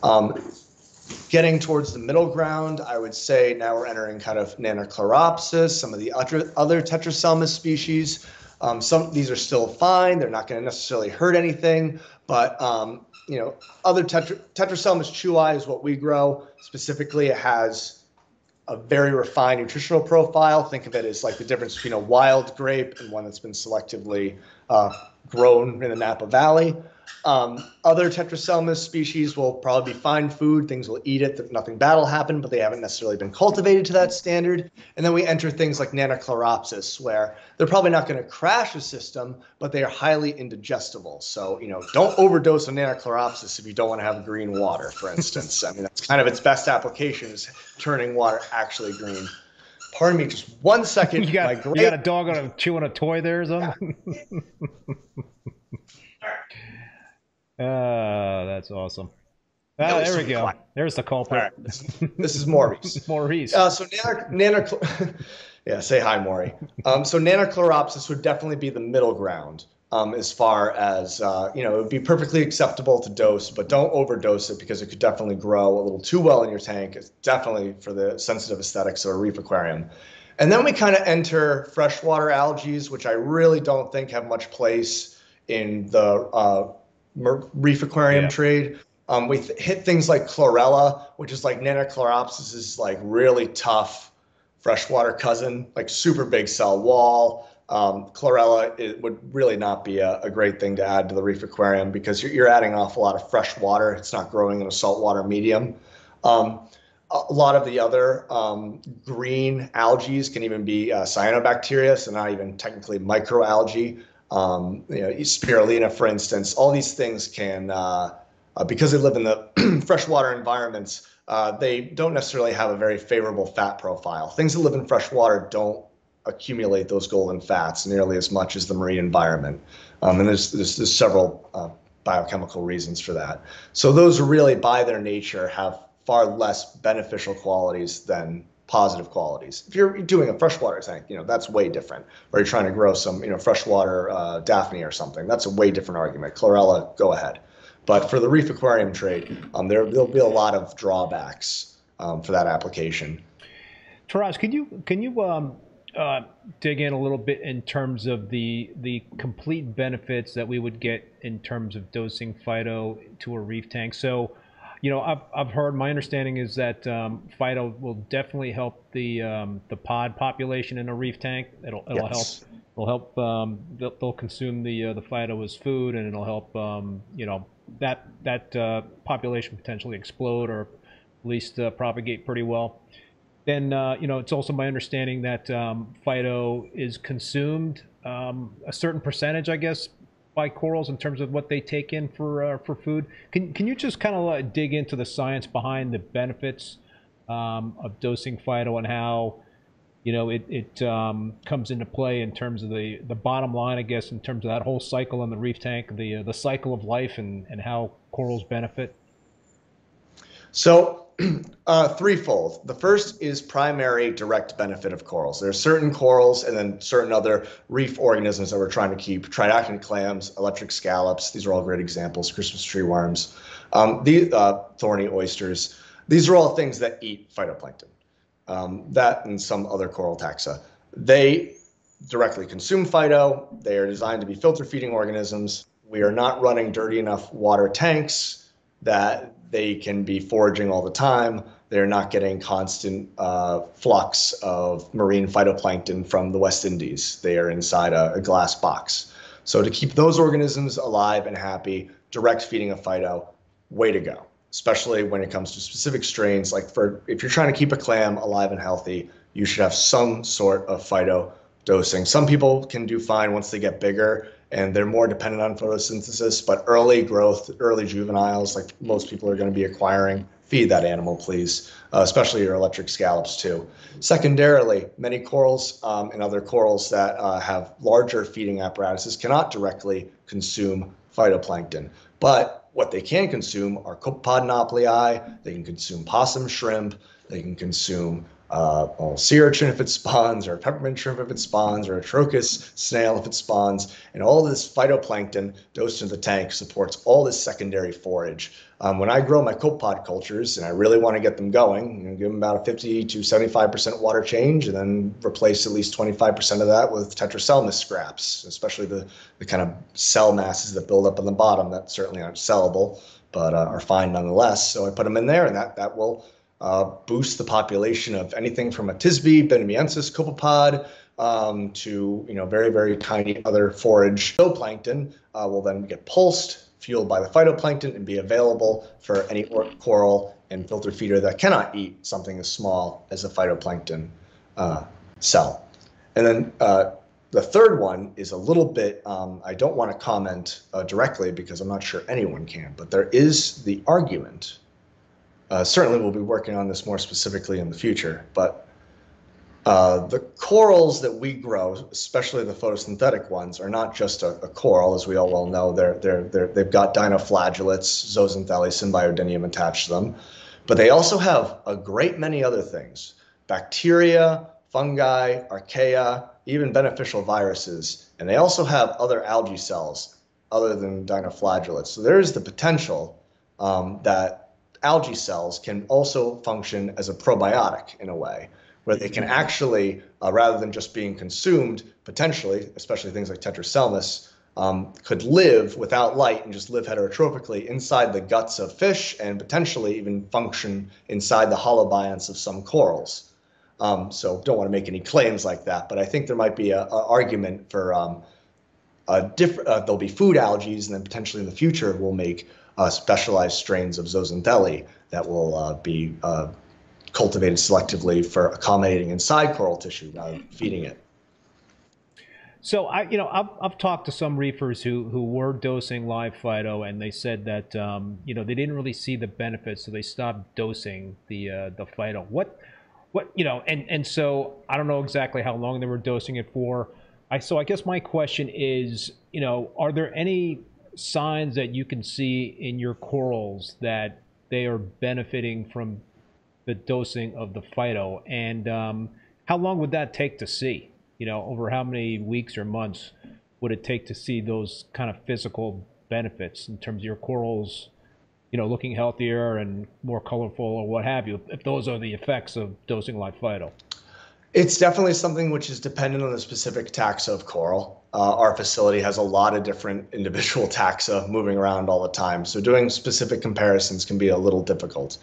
Um, getting towards the middle ground, I would say now we're entering kind of Nannochloropsis, some of the other, other Tetraselmis species. Um, some these are still fine. They're not going to necessarily hurt anything, but um, you know, other tetra Tetraselmis chui is what we grow. Specifically, it has a very refined nutritional profile. Think of it as like the difference between a wild grape and one that's been selectively uh, grown in the Napa Valley. Um, other Tetraselmis species will probably be fine food. Things will eat it. Nothing bad will happen, but they haven't necessarily been cultivated to that standard. And then we enter things like Nannochloropsis, where they're probably not going to crash a system, but they are highly indigestible. So, you know, don't overdose on Nannochloropsis if you don't want to have green water, for instance. I mean, that's kind of its best application, is turning water actually green. Pardon me, just one second. You got, you got a dog on a, chewing a toy there or something? Yeah. Ah, uh, that's awesome. Ah, there we go. Fun. There's the culprit. Right. This, this is Maurice. Maurice. Uh, so nanor, nanor, yeah, say hi, Maury. Um, so Nannochloropsis would definitely be the middle ground um, as far as, uh, you know, it would be perfectly acceptable to dose, but don't overdose it because it could definitely grow a little too well in your tank. It's definitely for the sensitive aesthetics of a reef aquarium. And then we kind of enter freshwater algae, which I really don't think have much place in the uh, reef aquarium yeah. trade. Um, we th hit things like Chlorella, which is like Nannochloropsis is like really tough freshwater cousin, like super big cell wall. Um, Chlorella it would really not be a, a great thing to add to the reef aquarium because you're, you're adding an awful lot of fresh water. It's not growing in a saltwater medium. Um, a lot of the other um, green algae can even be uh, cyanobacteria, so not even technically microalgae. Um, you know, Spirulina, for instance, all these things can... Uh, Uh, because they live in the freshwater environments, uh, they don't necessarily have a very favorable fat profile. Things that live in freshwater don't accumulate those golden fats nearly as much as the marine environment. Um, and there's, there's, there's several uh, biochemical reasons for that. So those really, by their nature, have far less beneficial qualities than positive qualities. If you're doing a freshwater tank, you know, that's way different. Or you're trying to grow some, you know, freshwater uh, Daphne or something. That's a way different argument. Chlorella, go ahead. But for the reef aquarium trade, um, there will be a lot of drawbacks um, for that application. Taras, can you can you um, uh, dig in a little bit in terms of the the complete benefits that we would get in terms of dosing phyto to a reef tank? So, you know, I've I've heard, my understanding is that um, phyto will definitely help the um, the pod population in a reef tank. It'll it'll yes. help. It'll help. Um, they'll, they'll consume the uh, the phyto as food, and it'll help. Um, you know. that that uh, population potentially explode or at least uh, propagate pretty well. Then, uh, you know, it's also my understanding that um, phyto is consumed um, a certain percentage, I guess, by corals in terms of what they take in for uh, for food. Can, can you just kind of uh, dig into the science behind the benefits um, of dosing phyto and how, you know, it, it um, comes into play in terms of the, the bottom line, I guess, in terms of that whole cycle in the reef tank, the uh, the cycle of life and, and how corals benefit? So uh, threefold. The first is primary direct benefit of corals. There are certain corals and then certain other reef organisms that we're trying to keep. Tridactylid clams, electric scallops, these are all great examples, Christmas tree worms, um, the uh, thorny oysters. These are all things that eat phytoplankton. Um, that and some other coral taxa. They directly consume phyto. They are designed to be filter feeding organisms. We are not running dirty enough water tanks that they can be foraging all the time. They're not getting constant uh, flux of marine phytoplankton from the West Indies. They are inside a, a glass box. So to keep those organisms alive and happy, direct feeding of phyto, way to go. Especially when it comes to specific strains, like for if you're trying to keep a clam alive and healthy, you should have some sort of phyto dosing. Some people can do fine once they get bigger and they're more dependent on photosynthesis, but early growth, early juveniles, like most people are going to be acquiring, feed that animal, please, uh, especially your electric scallops too. Secondarily, many corals um, and other corals that uh, have larger feeding apparatuses cannot directly consume phytoplankton, but what they can consume are copodnopleae. They can consume possum shrimp. They can consume uh, well, sea urchin if it spawns, or peppermint shrimp if it spawns, or atrochus snail if it spawns. And all this phytoplankton dosed into the tank supports all this secondary forage. Um, when I grow my copod cultures and I really want to get them going, you know, give them about a fifty to seventy-five percent water change and then replace at least twenty-five percent of that with Tetraselmis scraps, especially the, the kind of cell masses that build up on the bottom that certainly aren't sellable, but uh, are fine nonetheless. So I put them in there and that, that will uh, boost the population of anything from a Tisbe, Benemiensis, copepod, um, to, you know, very, very tiny other forage. Zooplankton uh, will then get pulsed, fueled by the phytoplankton, and be available for any coral and filter feeder that cannot eat something as small as a phytoplankton uh, cell. And then uh, the third one is a little bit, um, I don't want to comment uh, directly because I'm not sure anyone can, but there is the argument. Uh, certainly we'll be working on this more specifically in the future, but Uh, the corals that we grow, especially the photosynthetic ones, are not just a, a coral, as we all well know. They're, they're, they're, they've got dinoflagellates, zooxanthellae, symbiodinium attached to them. But they also have a great many other things: bacteria, fungi, archaea, even beneficial viruses. And they also have other algae cells other than dinoflagellates. So there is the potential um, that algae cells can also function as a probiotic in a way, where they can actually, uh, rather than just being consumed, potentially, especially things like Tetraselmis, um, could live without light and just live heterotrophically inside the guts of fish and potentially even function inside the holobionts of some corals. Um, so don't want to make any claims like that, but I think there might be an argument for um, a different, uh, there'll be food algae, and then potentially in the future we'll make uh, specialized strains of zooxanthellae that will uh, be uh, cultivated selectively for accommodating inside coral tissue rather than feeding it. So I, you know, I've, I've talked to some reefers who who were dosing live phyto, and they said that um, you know, they didn't really see the benefits, so they stopped dosing the uh, the phyto. What, what you know, and and so I don't know exactly how long they were dosing it for. I so I guess my question is, you know, are there any signs that you can see in your corals that they are benefiting from the dosing of the phyto, and um, how long would that take to see? You know, over how many weeks or months would it take to see those kind of physical benefits in terms of your corals, you know, looking healthier and more colorful or what have you, if those are the effects of dosing live phyto? It's definitely something which is dependent on the specific taxa of coral. Uh, our facility has a lot of different individual taxa moving around all the time, so doing specific comparisons can be a little difficult.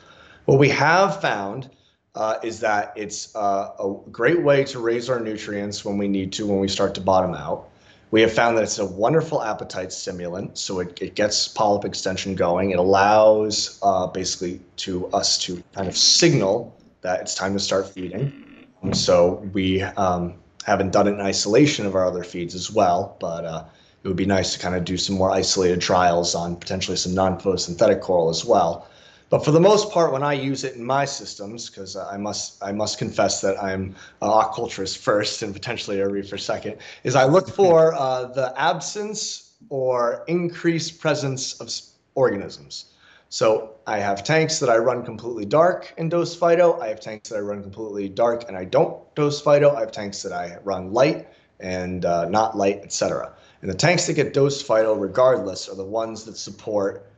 What we have found uh, is that it's uh, a great way to raise our nutrients when we need to, when we start to bottom out. We have found that it's a wonderful appetite stimulant, so it, it gets polyp extension going. It allows uh, basically to us to kind of signal that it's time to start feeding. And so we um, haven't done it in isolation of our other feeds as well, but uh, it would be nice to kind of do some more isolated trials on potentially some non-photosynthetic coral as well. But for the most part, when I use it in my systems, because I must, I must confess that I'm an aquaculturist first and potentially a reefer second, is I look for uh, the absence or increased presence of organisms. So I have tanks that I run completely dark and dose phyto. I have tanks that I run completely dark and I don't dose phyto. I have tanks that I run light and uh, not light, et cetera. And the tanks that get dosed phyto regardless are the ones that support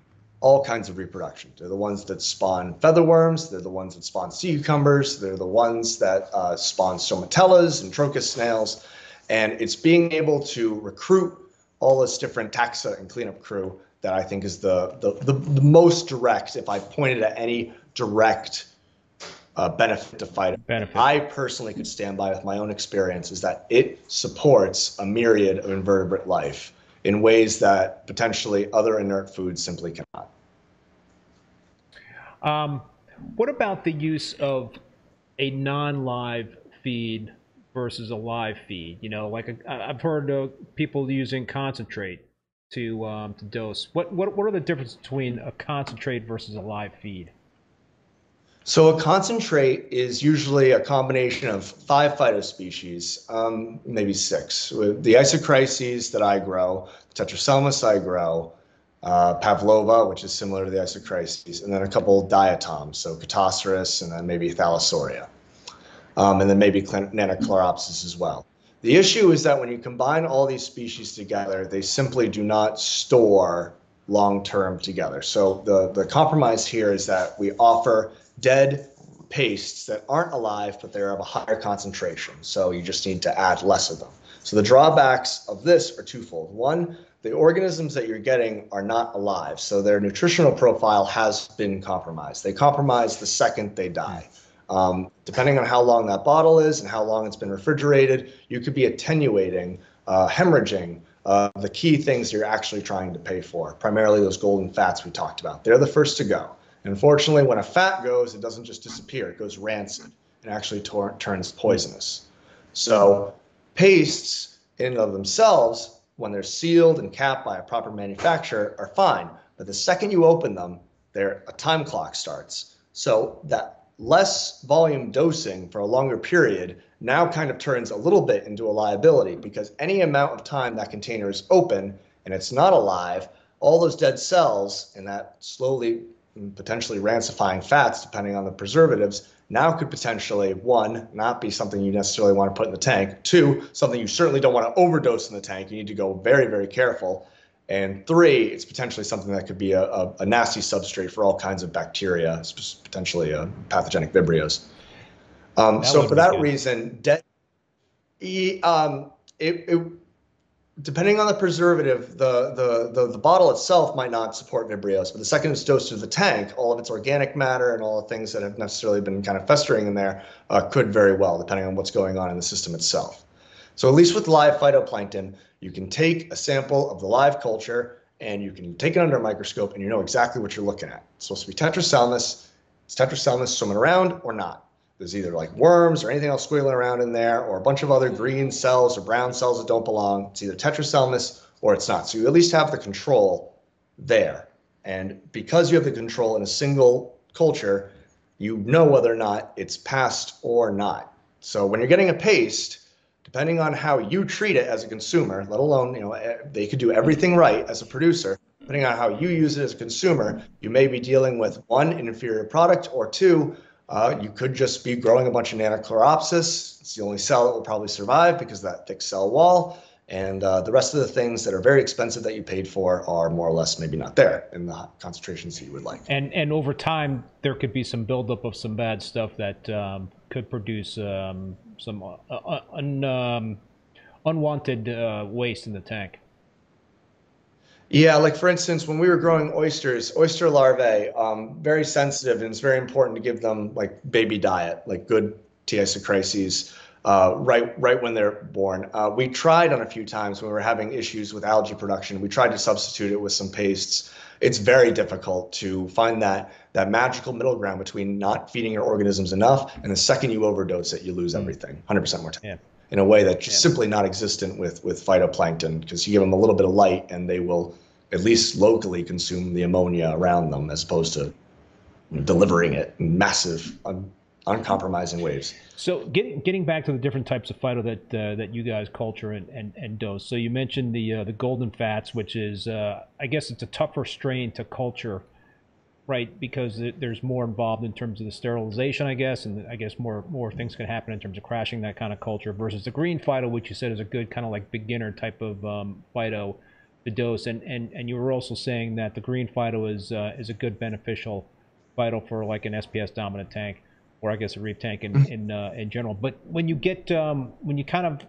all kinds of reproduction. They're the ones that spawn featherworms. They're the ones that spawn sea cucumbers. They're the ones that uh, spawn stomatellas and trochus snails. And it's being able to recruit all this different taxa and cleanup crew that I think is the, the, the, the most direct, if I pointed at any direct uh, benefit to phyto. Benefit. I personally could stand by with my own experience is that it supports a myriad of invertebrate life in ways that potentially other inert foods simply cannot. Um, what about the use of a non-live feed versus a live feed? You know, like a, I've heard of people using concentrate to um, to dose. What what what are the differences between a concentrate versus a live feed? So a concentrate is usually a combination of five phytospecies, um, maybe six. The Isochrysis that I grow, Tetraselmis I grow, uh, Pavlova, which is similar to the Isochrysis, and then a couple diatoms, so Cattoceras and then maybe Thalassauria, um, and then maybe Nannochloropsis as well. The issue is that when you combine all these species together, they simply do not store long-term together. So the, the compromise here is that we offer dead pastes that aren't alive, but they're of a higher concentration. So you just need to add less of them. So the drawbacks of this are twofold. One, the organisms that you're getting are not alive. So their nutritional profile has been compromised. They compromise the second they die. Um, depending on how long that bottle is and how long it's been refrigerated, you could be attenuating, uh, hemorrhaging, uh, the key things you're actually trying to pay for, primarily those golden fats we talked about. They're the first to go. Unfortunately, when a fat goes, it doesn't just disappear. It goes rancid and actually turns poisonous. So pastes in and of themselves, when they're sealed and capped by a proper manufacturer, are fine. But the second you open them, there a time clock starts. So that less volume dosing for a longer period now kind of turns a little bit into a liability, because any amount of time that container is open and it's not alive, all those dead cells in that slowly potentially rancifying fats, depending on the preservatives, now could potentially, one, not be something you necessarily want to put in the tank, two, something you certainly don't want to overdose in the tank. You need to go very, very careful. And three, it's potentially something that could be a, a, a nasty substrate for all kinds of bacteria, potentially uh, pathogenic vibrios. Um, so for that good. reason, de e, um, it, it, depending on the preservative, the, the, the, the bottle itself might not support vibrios, but the second it's dosed to the tank, all of its organic matter and all the things that have necessarily been kind of festering in there uh, could very well, depending on what's going on in the system itself. So at least with live phytoplankton, you can take a sample of the live culture and you can take it under a microscope and you know exactly what you're looking at. It's supposed to be Tetraselmis. Is Tetraselmis swimming around or not? There's either like worms or anything else squiggling around in there, or a bunch of other green cells or brown cells that don't belong. It's either Tetraselmis or it's not. So you at least have the control there. And because you have the control in a single culture, you know whether or not it's passed or not. So when you're getting a paste, depending on how you treat it as a consumer, let alone, you know, they could do everything right as a producer, depending on how you use it as a consumer, you may be dealing with one, an inferior product, or two, uh, you could just be growing a bunch of Nannochloropsis. It's the only cell that will probably survive because of that thick cell wall. And uh, the rest of the things that are very expensive that you paid for are more or less maybe not there in the concentrations that you would like. And and over time, there could be some buildup of some bad stuff that um, could produce um, some uh, un, um, unwanted uh, waste in the tank. Yeah, like for instance, when we were growing oysters, oyster larvae, um, very sensitive, and it's very important to give them like baby diet, like good T. isochrysis. Uh, right right when they're born. Uh, we tried on a few times when we were having issues with algae production. We tried to substitute it with some pastes. It's very difficult to find that that magical middle ground between not feeding your organisms enough and the second you overdose it, you lose everything, one hundred percent mortality, yeah. in a way that's yeah. simply not existent with, with phytoplankton, because you give them a little bit of light and they will at least locally consume the ammonia around them as opposed to delivering it in massive um, uncompromising waves. So getting getting back to the different types of phyto that uh, that you guys culture and, and, and dose. So you mentioned the uh, the golden fats, which is uh, I guess it's a tougher strain to culture, right? Because there's more involved in terms of the sterilization, I guess, and I guess more more things can happen in terms of crashing that kind of culture versus the green phyto, which you said is a good kind of like beginner type of um, phyto, the dose. And, and and you were also saying that the green phyto is uh, is a good beneficial phyto for like an S P S dominant tank, or I guess a reef tank in in, uh, in general. But when you get um, when you kind of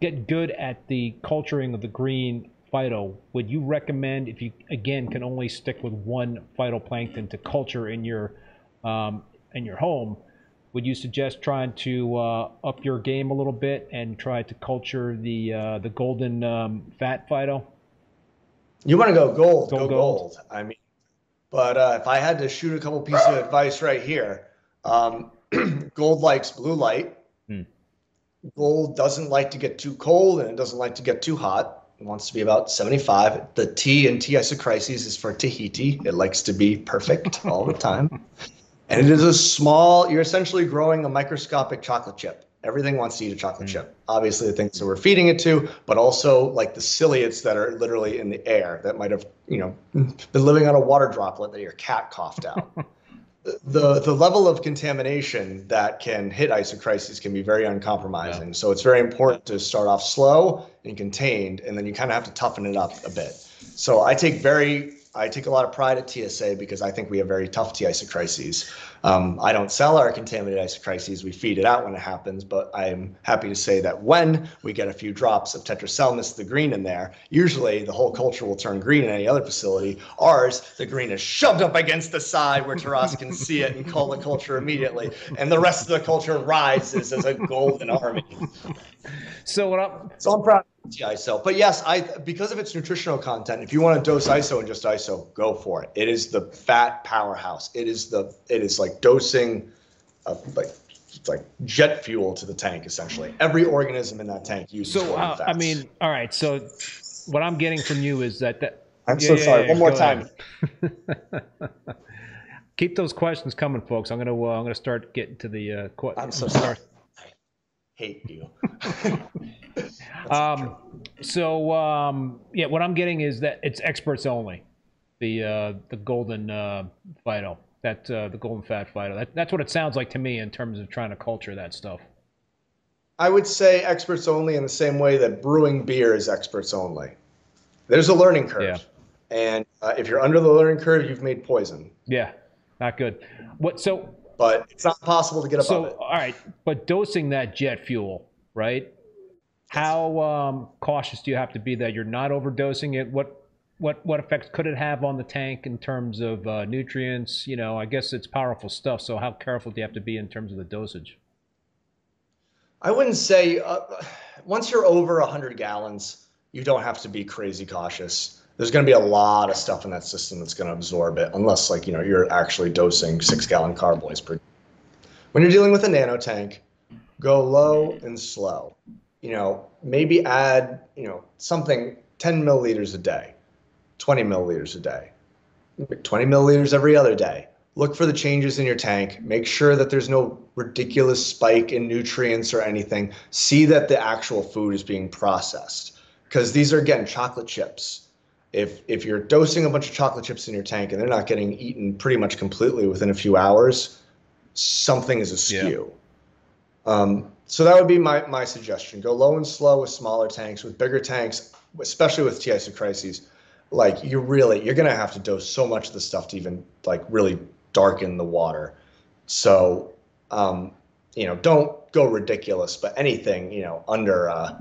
get good at the culturing of the green phyto, would you recommend, if you again can only stick with one phytoplankton to culture in your um, in your home, would you suggest trying to uh, up your game a little bit and try to culture the uh, the golden um, fat phyto? You want to go gold, go, go gold. gold. I mean, but uh, if I had to shoot a couple pieces of advice right here. Um, gold likes blue light. Hmm. Gold doesn't like to get too cold and it doesn't like to get too hot. It wants to be about seventy-five. The T in T. isochrysis is for Tahiti. It likes to be perfect all the time. And it is a small, you're essentially growing a microscopic chocolate chip. Everything wants to eat a chocolate mm. chip. Obviously, the things that we're feeding it to, but also like the ciliates that are literally in the air that might have, you know, been living on a water droplet that your cat coughed out. The, the level of contamination that can hit isochrysis can be very uncompromising. Yeah. So it's very important to start off slow and contained, and then you kind of have to toughen it up a bit. So I take very, I take a lot of pride at T S A because I think we have very tough T. isochrysis. Um, I don't sell our contaminated isochrysis. We feed it out when it happens, but I'm happy to say that when we get a few drops of Tetraselmis, the green in there, usually the whole culture will turn green in any other facility. Ours, the green is shoved up against the side where Taras can see it and call the culture immediately, and the rest of the culture rises as a golden army. So what I'm, so I'm proud of T. iso. But yes, I because of its nutritional content, if you want to dose iso and just iso, go for it. It is the fat powerhouse. It is the it is like dosing uh, like it's like jet fuel to the tank, essentially. Every organism in that tank uses so uh, fats. I mean, all right, so what I'm getting from you is that, that I'm yeah, so yeah, sorry. Yeah, yeah, one more time. Keep those questions coming, folks. I'm gonna uh, I'm gonna start getting to the uh, I'm so sorry. hate you. um, so um, yeah, what I'm getting is that it's experts only. The uh, the golden uh, Fido, that uh, the golden fat Fido. That, that's what it sounds like to me in terms of trying to culture that stuff. I would say experts only in the same way that brewing beer is experts only. There's a learning curve. Yeah. And uh, if you're under the learning curve, you've made poison. Yeah, not good. What so? But it's not possible to get above so, it. All right, but dosing that jet fuel, right? How um, cautious do you have to be that you're not overdosing it? What what what effects could it have on the tank in terms of uh, nutrients? You know, I guess it's powerful stuff. So how careful do you have to be in terms of the dosage? I wouldn't say uh, once you're over one hundred gallons, you don't have to be crazy cautious. There's going to be a lot of stuff in that system that's going to absorb it, unless, like, you know, you're actually dosing six-gallon carboys per. When you're dealing with a nano tank, go low and slow. You know, maybe add, you know, something ten milliliters a day, twenty milliliters a day, twenty milliliters every other day. Look for the changes in your tank. Make sure that there's no ridiculous spike in nutrients or anything. See that the actual food is being processed, because these are, again, chocolate chips. If, if you're dosing a bunch of chocolate chips in your tank and they're not getting eaten pretty much completely within a few hours, something is askew. Yeah. Um, so that would be my, my suggestion. Go low and slow with smaller tanks. With bigger tanks, especially with T. isochrysis, like you really, you're going to have to dose so much of the stuff to even like really darken the water. So, um, you know, don't go ridiculous, but anything, you know, under, uh,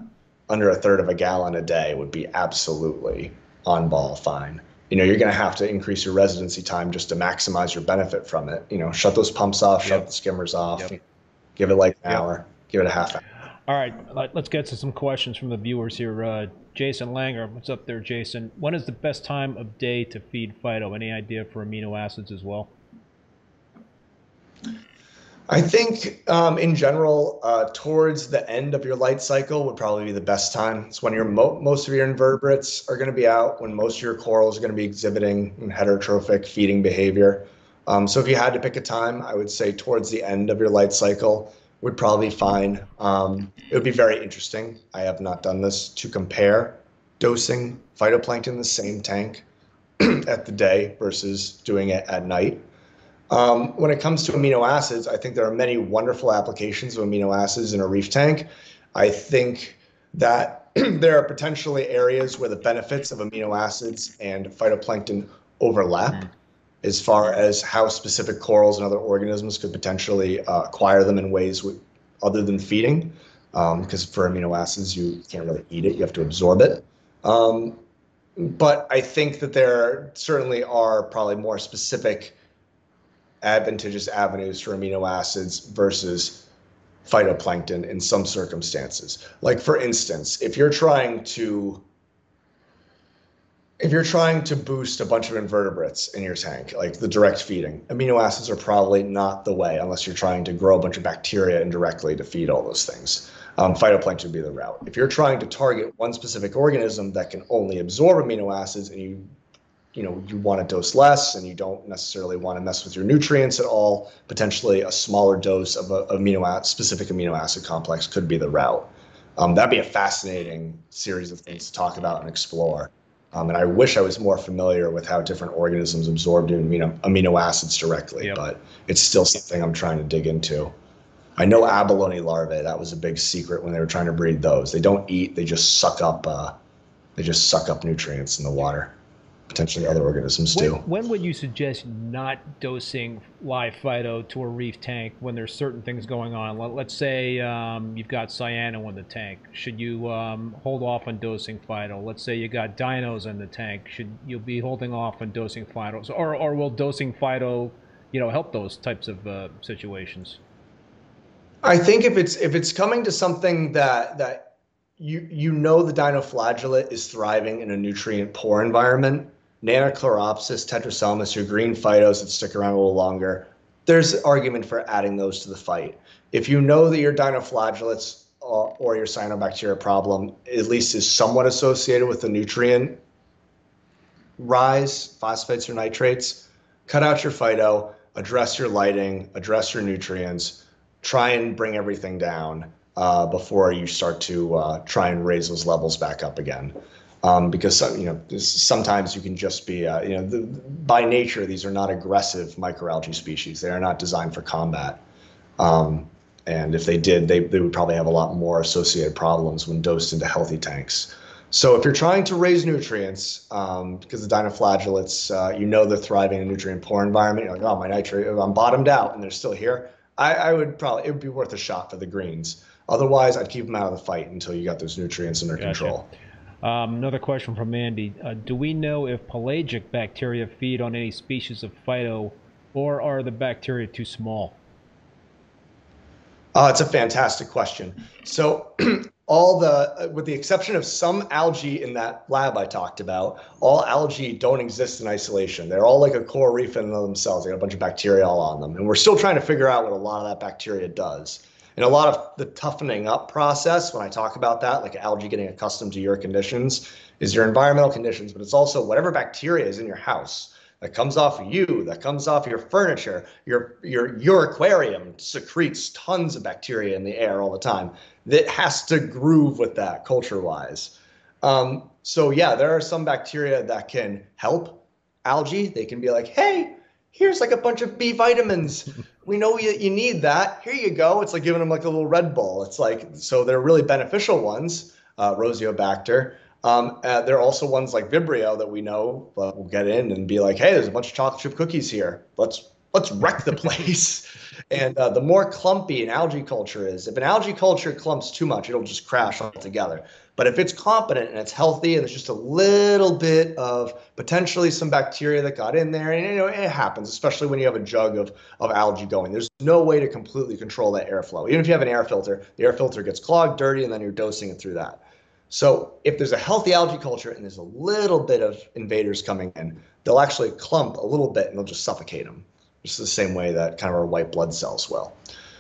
under a third of a gallon a day would be absolutely on ball fine. You know, you're going to have to increase your residency time just to maximize your benefit from it. You know, shut those pumps off, shut yep. the skimmers off, yep. give it like an yep. hour, give it a half hour. All right, let's get to some questions from the viewers here. Uh, Jason Langer, what's up there, Jason? When is the best time of day to feed Fido? Any idea for amino acids as well? I think um, in general, uh, towards the end of your light cycle would probably be the best time. It's when your mo most of your invertebrates are going to be out, when most of your corals are going to be exhibiting heterotrophic feeding behavior. Um, so if you had to pick a time, I would say towards the end of your light cycle would probably be fine. Um, it would be very interesting. I have not done this, to compare dosing phytoplankton in the same tank at the day versus doing it at night. Um, when it comes to amino acids, I think there are many wonderful applications of amino acids in a reef tank. I think that there are potentially areas where the benefits of amino acids and phytoplankton overlap as far as how specific corals and other organisms could potentially uh, acquire them in ways with, other than feeding, because um, for amino acids, you can't really eat it. You have to absorb it. Um, but I think that there certainly are probably more specific advantageous avenues for amino acids versus phytoplankton in some circumstances. Like for instance, if you're trying to if you're trying to boost a bunch of invertebrates in your tank, like the direct feeding, amino acids are probably not the way, unless you're trying to grow a bunch of bacteria indirectly to feed all those things. Um, phytoplankton would be the route. If you're trying to target one specific organism that can only absorb amino acids, and you you know, you want to dose less and you don't necessarily want to mess with your nutrients at all, potentially a smaller dose of a amino acid, specific amino acid complex could be the route. Um, that'd be a fascinating series of things to talk about and explore. Um, and I wish I was more familiar with how different organisms absorb amino, amino acids directly, yep. but it's still something I'm trying to dig into. I know abalone larvae, that was a big secret when they were trying to breed those. They don't eat, they just suck up, uh, they just suck up nutrients in the water. Potentially other organisms do. When, when would you suggest not dosing live phyto to a reef tank when there's certain things going on? Let, let's say um, you've got cyano in the tank. Should you um, hold off on dosing phyto? Let's say you got dinos in the tank. Should you be holding off on dosing phyto? So, or, or will dosing phyto, you know, help those types of uh, situations? I think if it's if it's coming to something that that you you know the dinoflagellate is thriving in a nutrient poor environment. Nannochloropsis, Tetraselmis, your green phytos that stick around a little longer, there's an argument for adding those to the fight. If you know that your dinoflagellates or, or your cyanobacteria problem at least is somewhat associated with the nutrient rise, phosphates or nitrates, cut out your phyto, address your lighting, address your nutrients, try and bring everything down. uh, before you start to uh, try and raise those levels back up again. Um, because, you know, sometimes you can just be, uh, you know, the, by nature, these are not aggressive microalgae species. They are not designed for combat. Um, and if they did, they, they would probably have a lot more associated problems when dosed into healthy tanks. So if you're trying to raise nutrients, um, because the dinoflagellates, uh, you know, they're thriving in a nutrient poor environment. You're like, oh, my nitrate, I'm bottomed out and they're still here. I, I would probably, it would be worth a shot for the greens. Otherwise, I'd keep them out of the fight until you got those nutrients under gotcha. Control. Um, another question from Andy. Uh, do we know if pelagic bacteria feed on any species of phyto, or are the bacteria too small? Uh, it's a fantastic question. So all the, with the exception of some algae in that lab I talked about, all algae don't exist in isolation. They're all like a coral reef in themselves. They got a bunch of bacteria all on them. And we're still trying to figure out what a lot of that bacteria does. And a lot of the toughening up process, when I talk about that, like algae getting accustomed to your conditions, is your environmental conditions, but it's also whatever bacteria is in your house that comes off of you, that comes off of your furniture. Your, your, your aquarium secretes tons of bacteria in the air all the time that has to groove with that culture-wise. Um, so yeah, there are some bacteria that can help algae. They can be like, hey, here's like a bunch of B vitamins. We know you, you need that. Here you go. It's like giving them like a little Red Bull. It's like, so they're really beneficial ones, uh, Roseobacter. Um, uh, there are also ones like Vibrio that we know uh, will get in and be like, hey, there's a bunch of chocolate chip cookies here. Let's let's wreck the place. And uh, the more clumpy an algae culture is, if an algae culture clumps too much, it'll just crash altogether. But if it's competent and it's healthy and there's just a little bit of potentially some bacteria that got in there, and you know, it happens, especially when you have a jug of, of algae going. There's no way to completely control that airflow. Even if you have an air filter, the air filter gets clogged, dirty, and then you're dosing it through that. So if there's a healthy algae culture and there's a little bit of invaders coming in, they'll actually clump a little bit and they'll just suffocate them. Just the same way that kind of our white blood cells will.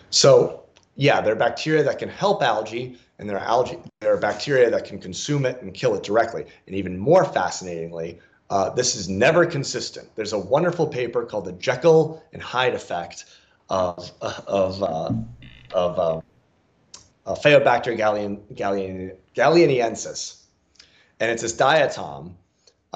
So yeah, there are bacteria that can help algae, and there are algae, there are bacteria that can consume it and kill it directly. And even more fascinatingly, uh, this is never consistent. There's a wonderful paper called the Jekyll and Hyde effect of of uh, of uh, uh, Phaeobacter gallean, gallean, galleaniensis, and it's this diatom.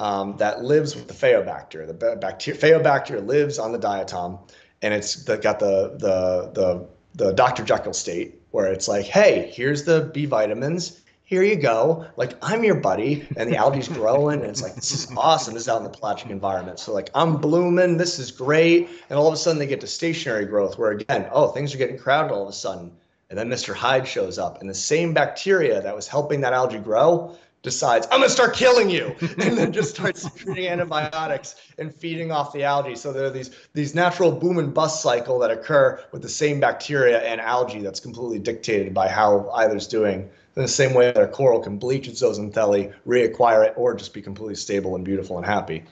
Um, that lives with the Phaeobacter. The bacteria, Phaeobacter lives on the diatom, and it's got the, the, the, the Doctor Jekyll state where it's like, hey, here's the B vitamins. Here you go. Like, I'm your buddy. And the algae's growing, and it's like, this is awesome. This is out in the pelagic environment. So like, I'm blooming. This is great. And all of a sudden they get to stationary growth where, again, oh, things are getting crowded all of a sudden. And then Mister Hyde shows up, and the same bacteria that was helping that algae grow decides, I'm going to start killing you, and then just starts secreting antibiotics and feeding off the algae. So there are these, these natural boom and bust cycle that occur with the same bacteria and algae that's completely dictated by how either's doing. In the same way that a coral can bleach its zooxanthellae, reacquire it, or just be completely stable and beautiful and happy.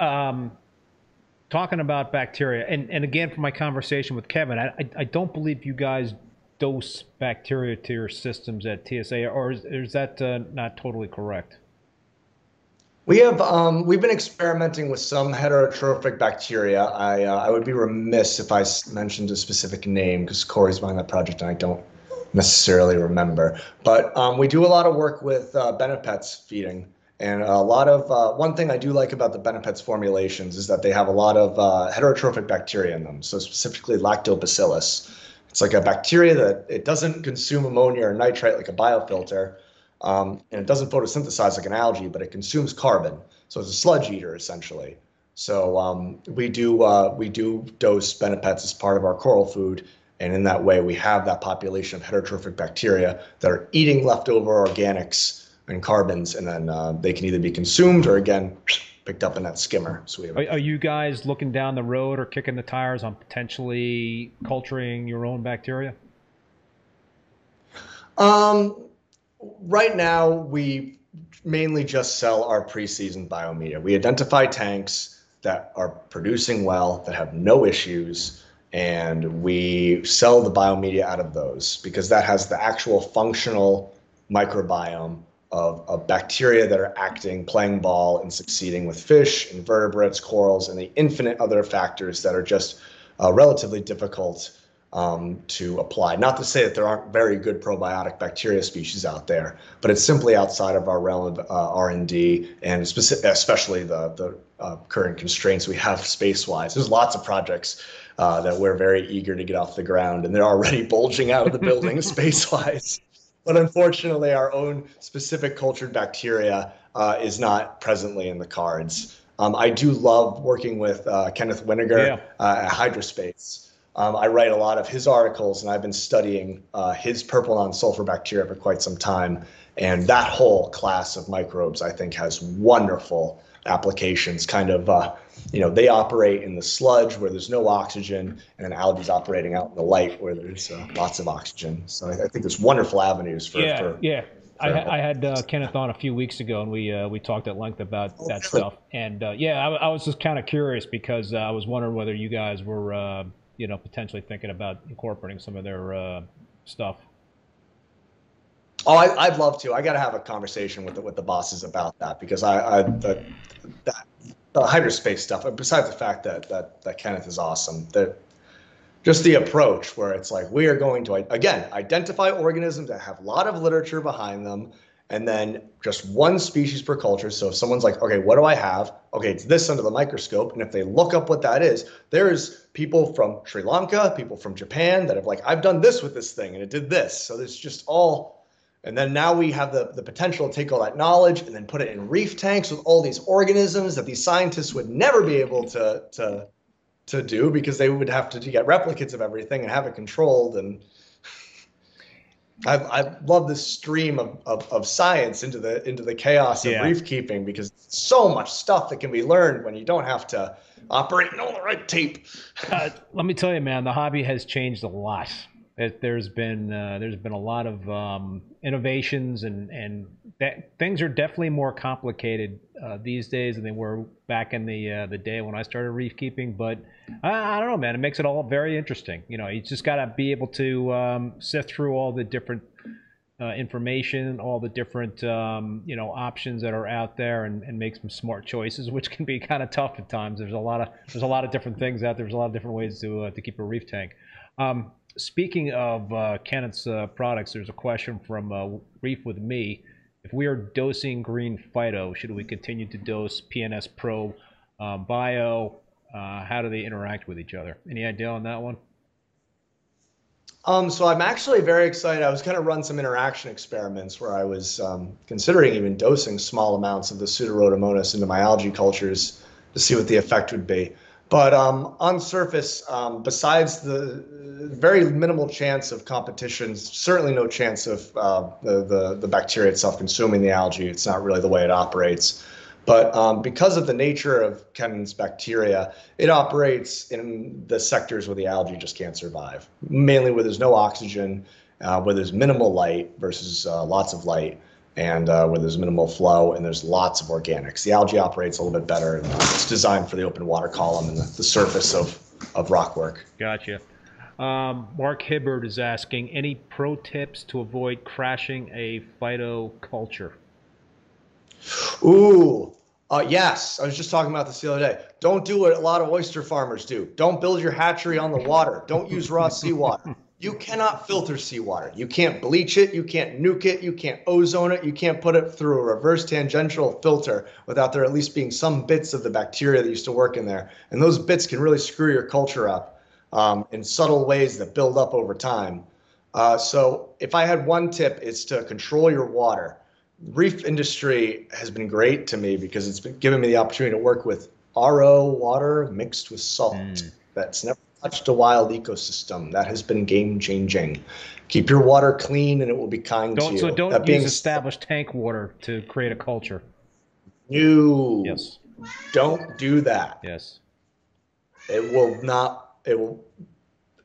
Um, talking about bacteria, and, and again, from my conversation with Kevin, I, I, I don't believe you guys dose bacteria to your systems at T S A, or is, is that uh, not totally correct? We have um, we've been experimenting with some heterotrophic bacteria. I uh, I would be remiss if I mentioned a specific name because Corey's behind that project and I don't necessarily remember. But um, we do a lot of work with uh, BenePets feeding, and a lot of uh, one thing I do like about the BenePets formulations is that they have a lot of uh, heterotrophic bacteria in them. So specifically lactobacillus. It's like a bacteria that it doesn't consume ammonia or nitrite like a biofilter, um, and it doesn't photosynthesize like an algae, but it consumes carbon. So it's a sludge eater essentially. So um, we do uh, we do dose BenePets as part of our coral food, and in that way we have that population of heterotrophic bacteria that are eating leftover organics and carbons, and then uh, they can either be consumed or again picked up in that skimmer. So we have are, are you guys looking down the road or kicking the tires on potentially culturing your own bacteria? Um, right now, we mainly just sell our pre-seasoned biomedia. We identify tanks that are producing well, that have no issues, and we sell the biomedia out of those because that has the actual functional microbiome Of, of bacteria that are acting, playing ball, and succeeding with fish, invertebrates, corals, and the infinite other factors that are just uh, relatively difficult um, to apply. Not to say that there aren't very good probiotic bacteria species out there, but it's simply outside of our realm of uh, R and D, and specific, especially the, the uh, current constraints we have space-wise. There's lots of projects uh, that we're very eager to get off the ground, and they're already bulging out of the building space-wise. But unfortunately, our own specific cultured bacteria uh, is not presently in the cards. Um, I do love working with uh, Kenneth Winnegar yeah. uh, at Hydrospace. Um, I write a lot of his articles, and I've been studying uh, his purple non-sulfur bacteria for quite some time. And that whole class of microbes, I think, has wonderful applications. Kind of, uh, you know, they operate in the sludge where there's no oxygen, and then algae is operating out in the light where there's uh, lots of oxygen. So I, I think there's wonderful avenues for. Yeah, for, yeah. I, I had uh, Kenneth on a few weeks ago, and we uh, we talked at length about that stuff. And uh, yeah, I, I was just kind of curious because uh, I was wondering whether you guys were, uh, you know, potentially thinking about incorporating some of their uh, stuff. Oh, I, I'd love to. I got to have a conversation with the, with the bosses about that, because I, I the, that, the hydrospace stuff. Besides the fact that that, that Kenneth is awesome, that. Just the approach where it's like, we are going to, again, identify organisms that have a lot of literature behind them, and then just one species per culture. So if someone's like, okay, what do I have? Okay, it's this under the microscope. And if they look up what that is, there's people from Sri Lanka, people from Japan that have like, I've done this with this thing and it did this. So there's just all, and then now we have the, the potential to take all that knowledge and then put it in reef tanks with all these organisms that these scientists would never be able to to. to do, because they would have to get replicates of everything and have it controlled. And I, I love this stream of, of, of science into the into the chaos of yeah. reef keeping, because so much stuff that can be learned when you don't have to operate in all the red tape. Uh, let me tell you, man, the hobby has changed a lot. It, there's been uh, there's been a lot of um, innovations, and and that things are definitely more complicated uh, these days than they were back in the uh, the day when I started reef keeping. But I, I don't know, man. It makes it all very interesting. You know, you just got to be able to um, sift through all the different uh, information, all the different um, you know options that are out there, and, and make some smart choices, which can be kind of tough at times. There's a lot of there's a lot of different things out there. There's a lot of different ways to uh, to keep a reef tank. Um, Speaking of uh, Kenneth's uh, products, there's a question from uh, Reef With Me. If we are dosing green phyto, should we continue to dose P N S Pro uh, Bio? Uh, how do they interact with each other? Any idea on that one? Um, so I'm actually very excited. I was going to run some interaction experiments where I was um, considering even dosing small amounts of the Pseudorhodomonas into my algae cultures to see what the effect would be. But um, on surface, um, besides the very minimal chance of competition, certainly no chance of uh, the, the, the bacteria itself consuming the algae. It's not really the way it operates. But um, because of the nature of Kevin's bacteria, it operates in the sectors where the algae just can't survive, mainly where there's no oxygen, uh, where there's minimal light versus uh, lots of light, and uh, where there's minimal flow and there's lots of organics. The algae operates a little bit better. And, uh, it's designed for the open water column and the, the surface of, of rock work. Gotcha. Um, Mark Hibbard is asking, any pro tips to avoid crashing a phytoculture? Ooh, uh, yes. I was just talking about this the other day. Don't do what a lot of oyster farmers do. Don't build your hatchery on the water. Don't use raw seawater. You cannot filter seawater. You can't bleach it. You can't nuke it. You can't ozone it. You can't put it through a reverse tangential filter without there at least being some bits of the bacteria that used to work in there. And those bits can really screw your culture up um, in subtle ways that build up over time. Uh, so if I had one tip, it's to control your water. Reef industry has been great to me because it's been given me the opportunity to work with R O water mixed with salt. Mm. That's never touched a wild ecosystem. That has been game changing. Keep your water clean and it will be kind don't, to you. So don't that use established tank water to create a culture. You yes. don't do that. Yes. It will not, it will,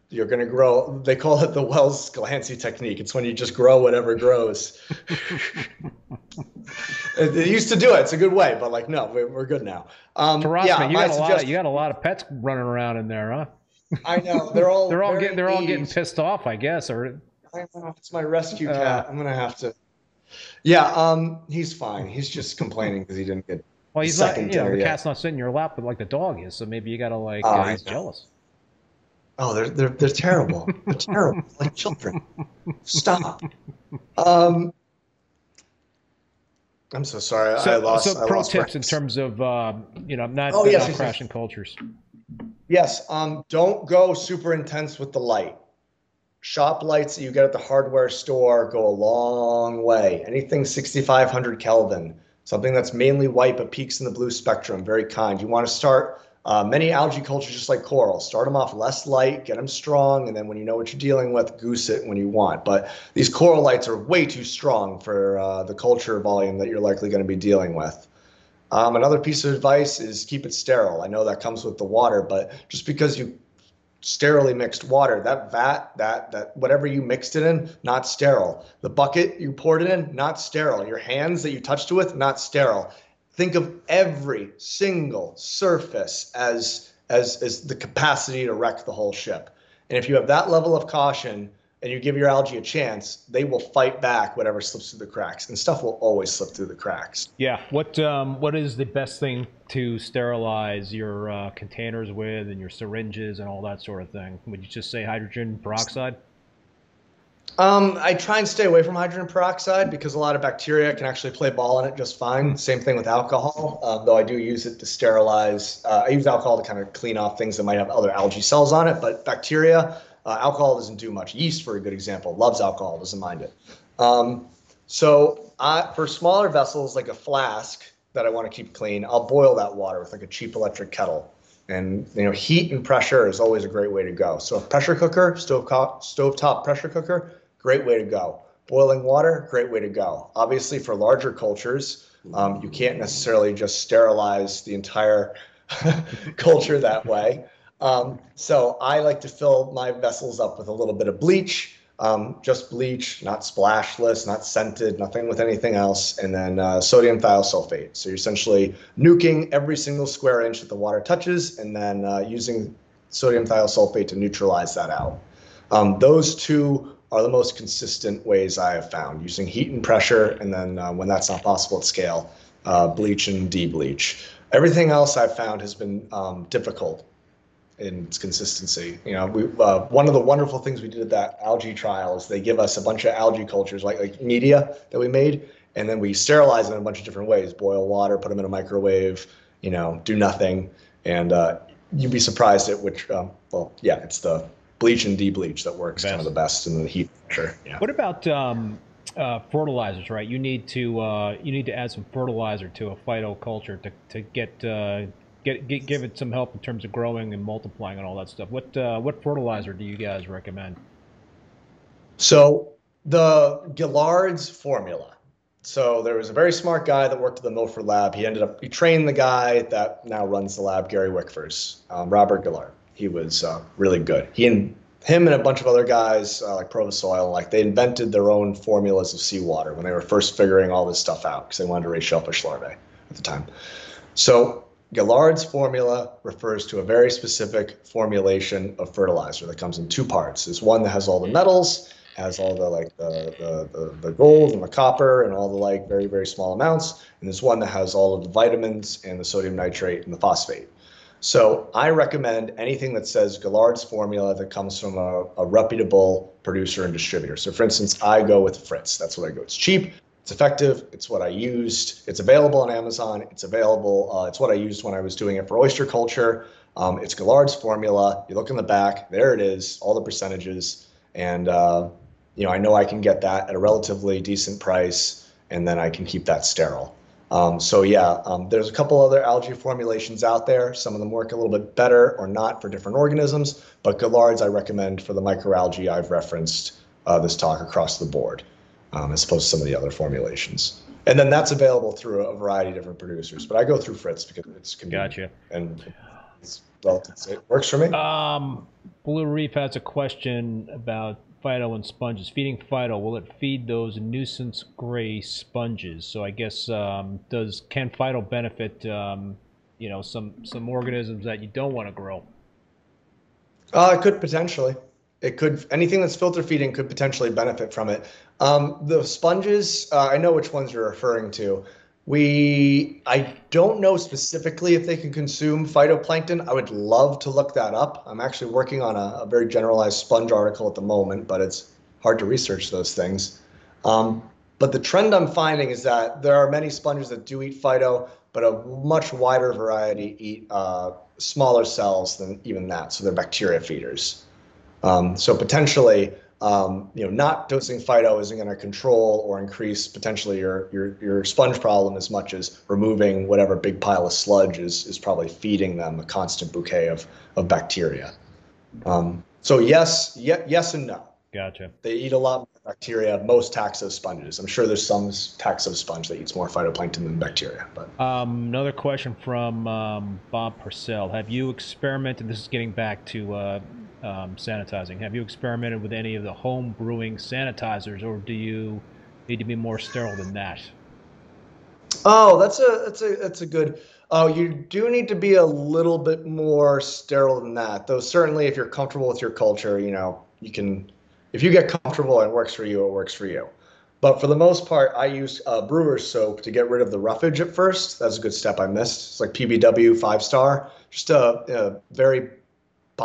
you're going to grow, they call it the Wells-Delancey technique. It's when you just grow whatever grows. They used to do it. It's a good way, but like, no, we're, we're good now. Um, Taras, yeah, man, you, got a lot of, you got a lot of pets running around in there, huh? I know they're all they're all getting they're aged. all getting pissed off, I guess. Or I know, it's my rescue cat. Uh, I'm gonna have to. Yeah, um, he's fine. He's just complaining because he didn't get. Well, he's not. You know, the yet. cat's not sitting in your lap, but like the dog is. So maybe you gotta like. Uh, uh, he's jealous. Oh, they're they're they're terrible. They're terrible, like children. Stop. Um, I'm so sorry. So, I lost. So I pro lost tips practice. in terms of uh, you know, not, oh, yes, not yes, crashing yes. cultures. Yes. Um, don't go super intense with the light. Shop lights that you get at the hardware store go a long way. Anything sixty-five hundred Kelvin, something that's mainly white but peaks in the blue spectrum, very kind. You want to start. Uh, many algae cultures, just like coral, start them off less light, get them strong, and then when you know what you're dealing with, goose it when you want. But these coral lights are way too strong for uh, the culture volume that you're likely going to be dealing with. Um, another piece of advice is keep it sterile. I know that comes with the water, but just because you sterilely mixed water, that vat, that that whatever you mixed it in, not sterile. The bucket you poured it in, not sterile. Your hands that you touched it with, not sterile. Think of every single surface as, as, as the capacity to wreck the whole ship. And if you have that level of caution and you give your algae a chance, they will fight back whatever slips through the cracks. And stuff will always slip through the cracks. Yeah. What um, what is the best thing to sterilize your uh, containers with and your syringes and all that sort of thing? Would you just say hydrogen peroxide? Um, I try and stay away from hydrogen peroxide because a lot of bacteria can actually play ball in it just fine. Same thing with alcohol, uh, though I do use it to sterilize. Uh, I use alcohol to kind of clean off things that might have other algae cells on it, but bacteria, uh, alcohol doesn't do much. Yeast, for a good example, loves alcohol, doesn't mind it. Um, so I, for smaller vessels like a flask that I want to keep clean, I'll boil that water with like a cheap electric kettle. And, you know, heat and pressure is always a great way to go. So a pressure cooker, stove stovetop pressure cooker, great way to go. Boiling water, great way to go. Obviously, for larger cultures, um, you can't necessarily just sterilize the entire culture that way. Um, so I like to fill my vessels up with a little bit of bleach, um, just bleach, not splashless, not scented, nothing with anything else, and then uh, sodium thiosulfate. So you're essentially nuking every single square inch that the water touches and then uh, using sodium thiosulfate to neutralize that out. Um, those two are the most consistent ways I have found, using heat and pressure, and then uh, when that's not possible at scale, uh, bleach and de-bleach. Everything else I've found has been um, difficult in its consistency. You know, we, uh, one of the wonderful things we did at that algae trial is they give us a bunch of algae cultures, like, like media that we made, and then we sterilize them in a bunch of different ways. Boil water, put them in a microwave, you know, do nothing, and uh, you'd be surprised at which, um, well, yeah, it's the bleach and de-bleach that works best. Kind of the best in the heat pressure. Yeah. What about um, uh, fertilizers, right? You need to uh, you need to add some fertilizer to a phytoculture to to get uh, get get give it some help in terms of growing and multiplying and all that stuff. What uh, what fertilizer do you guys recommend? So the Guillard's formula. So there was a very smart guy that worked at the Milford lab. He ended up he trained the guy that now runs the lab, Gary Wickfors, um, Robert Guillard. He was uh, really good. He and him and a bunch of other guys uh, like Provisoil, like they invented their own formulas of seawater when they were first figuring all this stuff out because they wanted to raise shellfish larvae at the time. So Guillard's formula refers to a very specific formulation of fertilizer that comes in two parts. There's one that has all the metals, has all the like the the, the, the gold and the copper and all the like very very small amounts, and there's one that has all of the vitamins and the sodium nitrate and the phosphate. So I recommend anything that says Guillard's formula that comes from a, a reputable producer and distributor. So for instance, I go with Fritz. That's what I go. It's cheap. It's effective. It's what I used. It's available on Amazon. It's available. Uh, it's what I used when I was doing it for oyster culture. Um, it's Guillard's formula. You look in the back. There it is. All the percentages. And, uh, you know, I know I can get that at a relatively decent price, and then I can keep that sterile. Um, so yeah, um, there's a couple other algae formulations out there. Some of them work a little bit better or not for different organisms, but Guillard's I recommend for the microalgae I've referenced uh, this talk across the board, um, as opposed to some of the other formulations. And then that's available through a variety of different producers, but I go through Fritz because it's convenient. Gotcha. And it's, well, it works for me. Um, Blue Reef has a question about phyto and sponges. Feeding phyto, will it feed those nuisance gray sponges? So I guess um, does can phyto benefit um, you know some some organisms that you don't want to grow? Uh, it could potentially. It could anything that's filter feeding could potentially benefit from it. Um, the sponges, uh, I know which ones you're referring to. We, I don't know specifically if they can consume phytoplankton. I would love to look that up. I'm actually working on a, a very generalized sponge article at the moment, but it's hard to research those things. Um, but the trend I'm finding is that there are many sponges that do eat phyto, but a much wider variety eat uh, smaller cells than even that. So they're bacteria feeders. Um, so potentially, Um, you know, not dosing phyto isn't going to control or increase potentially your, your, your sponge problem as much as removing whatever big pile of sludge is, is probably feeding them a constant bouquet of, of bacteria. Um, so yes, ye yes and no. Gotcha. They eat a lot more bacteria, most taxosponges. I'm sure there's some taxosponge that eats more phytoplankton than bacteria. But um, another question from um, Bob Purcell. Have you experimented, this is getting back to uh, Um, sanitizing. Have you experimented with any of the home brewing sanitizers, or do you need to be more sterile than that? Oh, that's a that's a that's a good. Oh, you do need to be a little bit more sterile than that, though. Certainly, if you're comfortable with your culture, you know you can. If you get comfortable and it works for you, it works for you. But for the most part, I use uh, brewer's soap to get rid of the roughage at first. That's a good step I missed. It's like P B W five star, just a, a very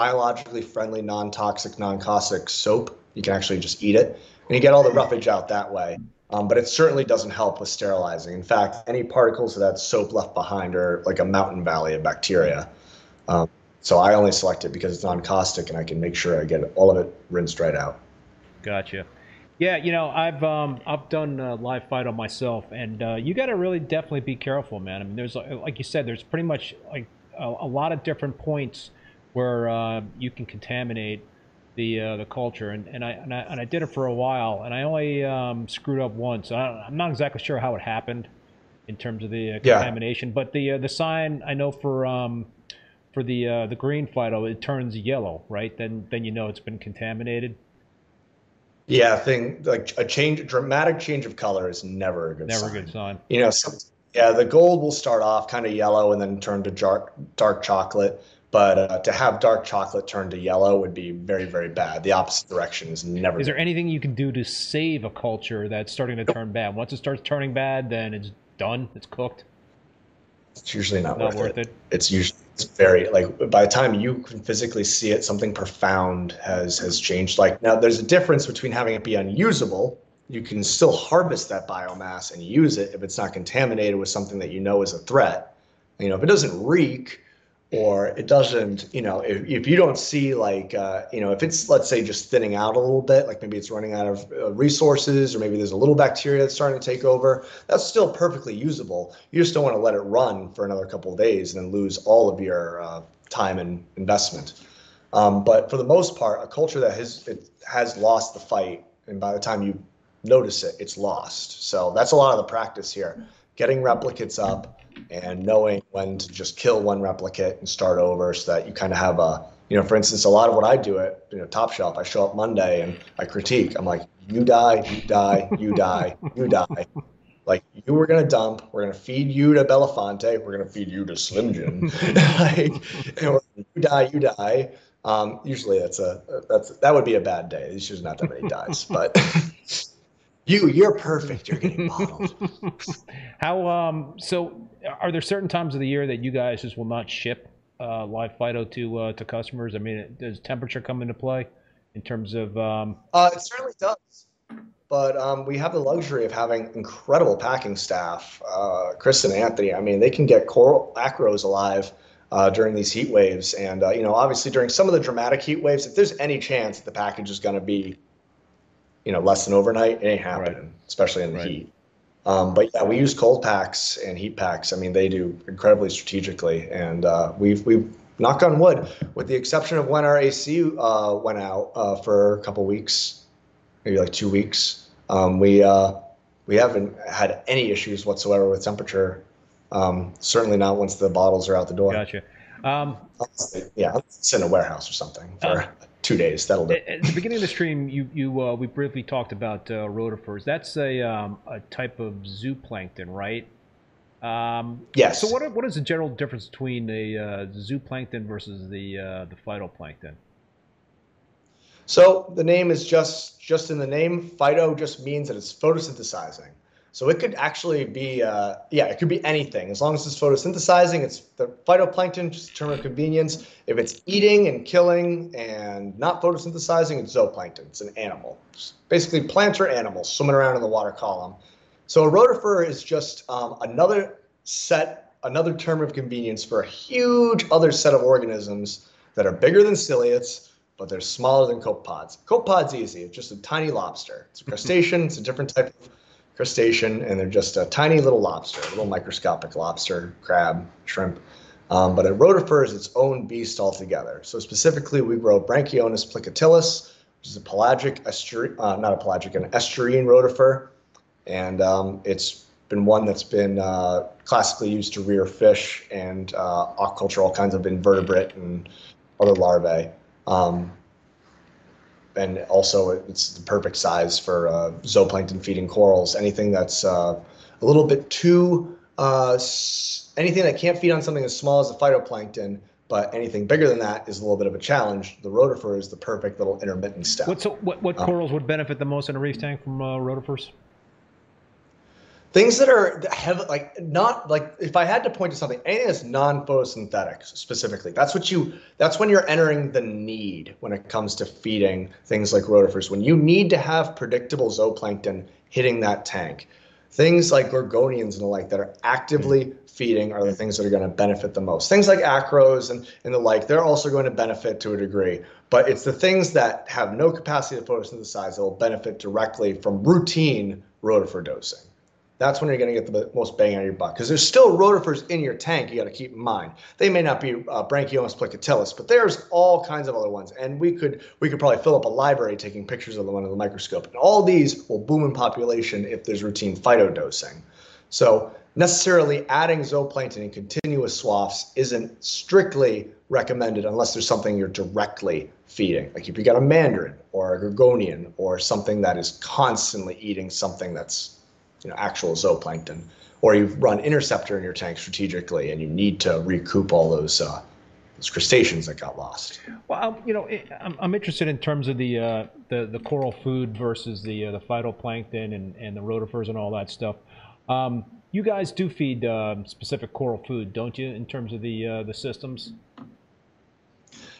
biologically friendly, non-toxic, non-caustic soap. You can actually just eat it, and you get all the roughage out that way. Um, but it certainly doesn't help with sterilizing. In fact, any particles of that soap left behind are like a mountain valley of bacteria. Um, so I only select it because it's non-caustic, and I can make sure I get all of it rinsed right out. Gotcha. Yeah, you know, I've um, I've done uh, live phyto myself, and uh, you got to really definitely be careful, man. I mean, there's like you said, there's pretty much like a, a lot of different points where uh, you can contaminate the uh, the culture, and and I, and I and I did it for a while, and I only um, screwed up once. I don't, I'm not exactly sure how it happened in terms of the uh, contamination, yeah. But the uh, the sign I know for um, for the uh, the green phyto, it turns yellow, right? Then then you know it's been contaminated. Yeah, thing like a change, a dramatic change of color is never a good never sign. Never a good sign. You know, some, yeah, the gold will start off kind of yellow and then turn to dark dark chocolate. But uh, to have dark chocolate turn to yellow would be very, very bad. The opposite direction is never. Is there anything you can do to save a culture that's starting to turn bad? Once it starts turning bad, then it's done. It's cooked. It's usually not, not worth, worth it. it. It's usually it's very like by the time you can physically see it, something profound has has changed. Like now, there's a difference between having it be unusable. You can still harvest that biomass and use it if it's not contaminated with something that you know is a threat. You know, if it doesn't reek. Or it doesn't, you know, if, if you don't see like, uh, you know, if it's, let's say, just thinning out a little bit, like maybe it's running out of uh, resources, or maybe there's a little bacteria that's starting to take over, that's still perfectly usable. You just don't want to let it run for another couple of days and then lose all of your uh, time and investment. Um, but for the most part, a culture that has, it has lost the fight, and by the time you notice it, it's lost. So that's a lot of the practice here, getting replicates up, and knowing when to just kill one replicate and start over so that you kind of have a, you know, for instance, a lot of what I do at, you know, Top Shelf, I show up Monday and I critique. I'm like, you die, you die, you die, you die. Like, you were going to dump. We're going to feed you to Belafonte. We're going to feed you to Slim Jim. Like, and you die, you die. Um, usually that's a, that's, that would be a bad day. It's just not that many dies, but... You, you're perfect. You're getting bottled. How, um, so are there certain times of the year that you guys just will not ship uh, live phyto to uh, to customers? I mean, does temperature come into play in terms of? Um... Uh, it certainly does. But um, we have the luxury of having incredible packing staff, uh, Chris and Anthony. I mean, they can get coral acros alive uh, during these heat waves. And, uh, you know, obviously during some of the dramatic heat waves, if there's any chance that the package is going to be, you know, less than overnight, it ain't happening, right. Especially in the right. heat. Um, but yeah, we use cold packs and heat packs. I mean, they do incredibly strategically. And uh, we've, we've, knock on wood, with the exception of when our A C uh, went out uh, for a couple weeks, maybe like two weeks, um, we, uh, we haven't had any issues whatsoever with temperature. Um, certainly not once the bottles are out the door. Gotcha. Um, yeah, it's in a warehouse or something for... Uh, Two days. That'll do. At the beginning of the stream, you you uh, we briefly talked about uh, rotifers. That's a um, a type of zooplankton, right? Um, yes. So what what is the general difference between the uh, zooplankton versus the uh, the phytoplankton? So the name is just just in the name. Phyto just means that it's photosynthesizing. So it could actually be, uh, yeah, it could be anything. As long as it's photosynthesizing, it's the phytoplankton, just a term of convenience. If it's eating and killing and not photosynthesizing, it's zooplankton. It's an animal. It's basically plants or animals swimming around in the water column. So a rotifer is just um, another set, another term of convenience for a huge other set of organisms that are bigger than ciliates, but they're smaller than copepods. Copepod's easy. It's just a tiny lobster. It's a crustacean. It's a different type of crustacean, and they're just a tiny little lobster, a little microscopic lobster, crab, shrimp. Um, but a rotifer is its own beast altogether. So specifically, we grow Brachionus plicatilis, which is a pelagic, estuarine, uh, not a pelagic, an estuarine rotifer. And um, it's been one that's been uh, classically used to rear fish and uh, aquaculture, all kinds of invertebrate and other larvae. Um, And also, it's the perfect size for uh, zooplankton feeding corals. Anything that's uh, a little bit too, uh, anything that can't feed on something as small as a phytoplankton, but anything bigger than that is a little bit of a challenge. The rotifer is the perfect little intermittent step. What, so what, what um, corals would benefit the most in a reef tank from uh, rotifers? Things that are heavy, like not like if I had to point to something, anything that's non-photosynthetic specifically. That's what you. That's when you're entering the need when it comes to feeding things like rotifers. When you need to have predictable zooplankton hitting that tank, things like gorgonians and the like that are actively feeding are the things that are going to benefit the most. Things like acros and and the like, they're also going to benefit to a degree. But it's the things that have no capacity to photosynthesize that will benefit directly from routine rotifer dosing. That's when you're going to get the most bang out of your buck, because there's still rotifers in your tank. You got to keep in mind they may not be uh, Brachionus plicatilis, but there's all kinds of other ones, and we could we could probably fill up a library taking pictures of them under the microscope. And all these will boom in population if there's routine phytodosing. So necessarily adding zooplankton in continuous swaths isn't strictly recommended unless there's something you're directly feeding, like if you got a mandarin or a gorgonian or something that is constantly eating something that's, you know, actual zooplankton, or you run interceptor in your tank strategically, and you need to recoup all those uh, those crustaceans that got lost. Well, I'm, you know, I'm, I'm interested in terms of the uh, the the coral food versus the uh, the phytoplankton and and the rotifers and all that stuff. Um, you guys do feed uh, specific coral food, don't you? In terms of the uh, the systems.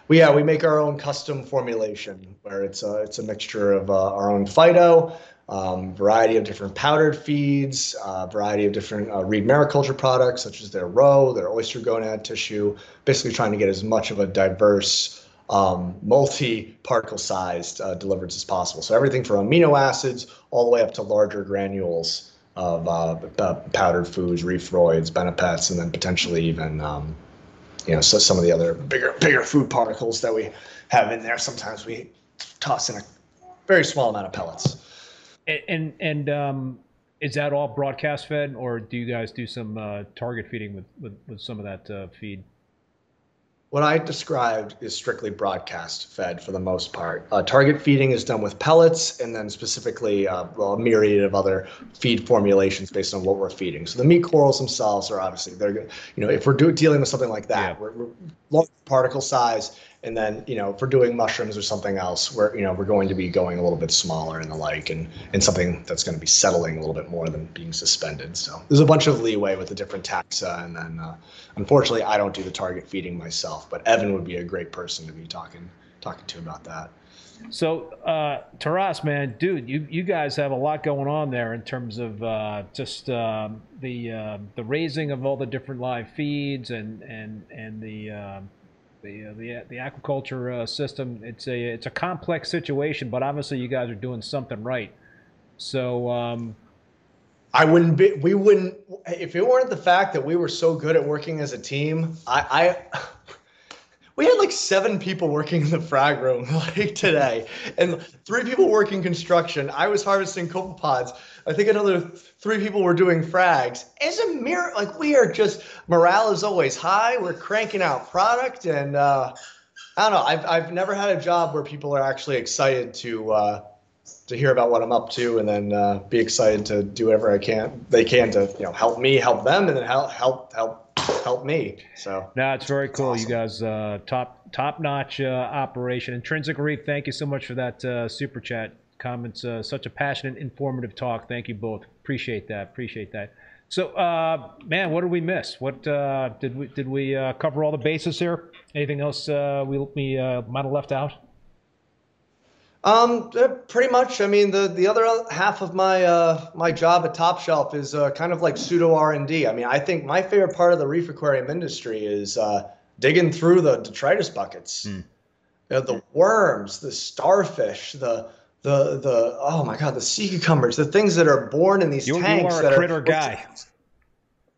We, yeah, we make our own custom formulation where it's a, it's a mixture of uh, our own phyto. Um, variety of different powdered feeds, uh, variety of different uh, reed mariculture products, such as their roe, their oyster gonad tissue, basically trying to get as much of a diverse, um, multi-particle sized uh, deliverance as possible. So everything from amino acids all the way up to larger granules of uh, uh, powdered foods, reefroids, BenePets, and then potentially even um, you know, so some of the other bigger, bigger food particles that we have in there. Sometimes we toss in a very small amount of pellets. And and, and um, is that all broadcast fed, or do you guys do some uh, target feeding with, with, with some of that uh, feed? What I described is strictly broadcast fed for the most part. Uh, target feeding is done with pellets, and then specifically uh, well, a myriad of other feed formulations based on what we're feeding. So the meat corals themselves are obviously they're you know if we're do, dealing with something like that, yeah. we're, we're large particle size, and then you know if we're doing mushrooms or something else, we're you know we're going to be going a little bit smaller and the like, and and something that's going to be settling a little bit more than being suspended. So there's a bunch of leeway with the different taxa, and then uh, unfortunately I don't do the target feeding myself. But Evan would be a great person to be talking talking to about that. So, uh, Taras, man, dude, you, you guys have a lot going on there in terms of uh, just uh, the uh, the raising of all the different live feeds and and and the uh, the, uh, the the aquaculture uh, system. It's a it's a complex situation, but obviously you guys are doing something right. So. Um, I wouldn't be, we wouldn't, if it weren't the fact that we were so good at working as a team, I, I we had like seven people working in the frag room like today, and three people working construction. I was harvesting copepods. I think another three people were doing frags. It's a mirror, like we are just, morale is always high. We're cranking out product, and uh, I don't know, I've, I've never had a job where people are actually excited to, uh, to hear about what I'm up to, and then uh, be excited to do whatever I can, they can to you know help me, help them, and then help help help help me. So no, it's very cool. Awesome. You guys, uh, top top notch uh, operation. Intrinsic Reef, thank you so much for that uh, super chat. comments. Uh, such a passionate, informative talk. Thank you both. Appreciate that. Appreciate that. So, uh, man, what did we miss? What uh, did we did we uh, cover all the bases here? Anything else uh, we we uh, might have left out? Um, pretty much. I mean, the the other half of my uh, my job at Top Shelf is uh, kind of like pseudo R and D. I mean, I think my favorite part of the reef aquarium industry is uh, digging through the detritus buckets, mm. you know, the worms, the starfish, the The the oh my god the sea cucumbers, the things that are born in these you, tanks. You are a that critter are, guy.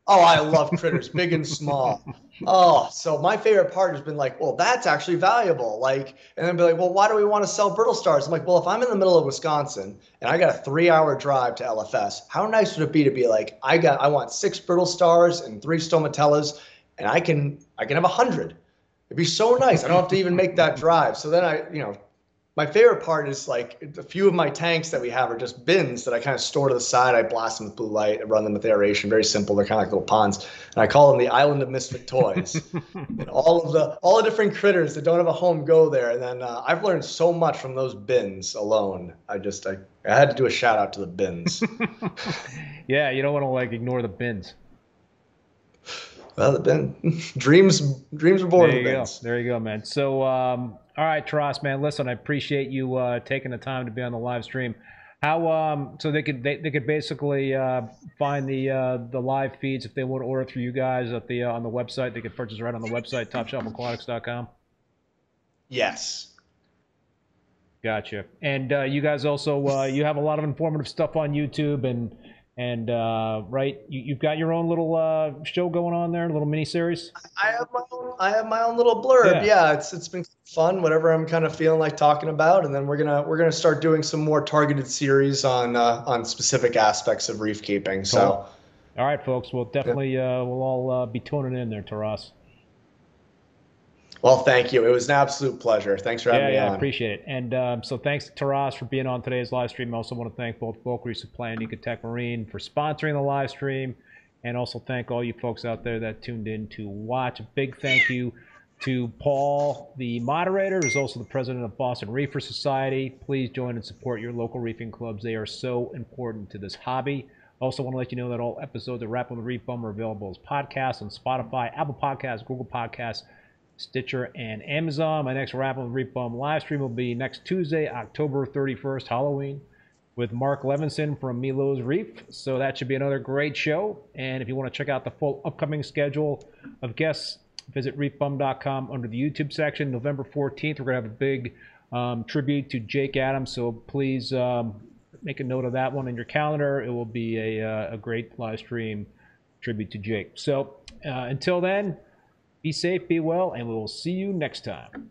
Oh, I love critters, big and small. Oh, so my favorite part has been like, well, that's actually valuable. Like, and then be like, well, why do we want to sell brittle stars? I'm like, well, if I'm in the middle of Wisconsin and I got a three-hour drive to L F S, how nice would it be to be like, I got I want six brittle stars and three stomatellas, and I can I can have a hundred. It'd be so nice. I don't have to even make that drive. So then I you know. My favorite part is like a few of my tanks that we have are just bins that I kind of store to the side. I blast them with blue light, I run them with aeration. Very simple. They're kind of like little ponds, and I call them the Island of Misfit Toys. And all of the all the different critters that don't have a home go there. And then uh, I've learned so much from those bins alone. I just I, I had to do a shout out to the bins. Yeah, you don't want to like ignore the bins. Well, the bin dreams dreams are born. There you go. There you go, man. So. Um... All right, Taras, man. Listen, I appreciate you uh, taking the time to be on the live stream. How um, so they could they, they could basically uh, find the uh, the live feeds if they want to order through you guys at the uh, on the website. They could purchase right on the website, top shelf aquatics dot com. Yes. Gotcha. And uh, you guys also uh, you have a lot of informative stuff on YouTube and and uh, right you, you've got your own little uh, show going on there, a little mini series. I have my own, I have my own little blurb. Yeah, yeah it's it's been. Fun, whatever I'm kind of feeling like talking about, and then we're gonna we're gonna start doing some more targeted series on uh, on specific aspects of reef keeping. Cool. So, all right, folks, we'll definitely yeah. uh, we'll all uh, be tuning in there, Taras. Well, thank you. It was an absolute pleasure. Thanks for having yeah, me yeah, on. I appreciate it. And um, so, thanks to Taras for being on today's live stream. I also want to thank both Bulk Reef Supply and Ecotech Marine for sponsoring the live stream, and also thank all you folks out there that tuned in to watch. A big thank you. To Paul, the moderator, who's also the president of Boston Reefer Society. Please join and support your local reefing clubs. They are so important to this hobby. Also want to let you know that all episodes of Rappin' With ReefBum are available as podcasts on Spotify, Apple Podcasts, Google Podcasts, Stitcher, and Amazon. My next Rappin' With ReefBum live stream will be next Tuesday, October thirty-first, Halloween, with Mark Levinson from Milo's Reef. So that should be another great show. And if you want to check out the full upcoming schedule of guests, visit reef bum dot com under the YouTube section. November fourteenth, we're going to have a big um, tribute to Jake Adams, so please um, make a note of that one in your calendar. It will be a, uh, a great live stream tribute to Jake. So uh, until then, be safe, be well, and we will see you next time.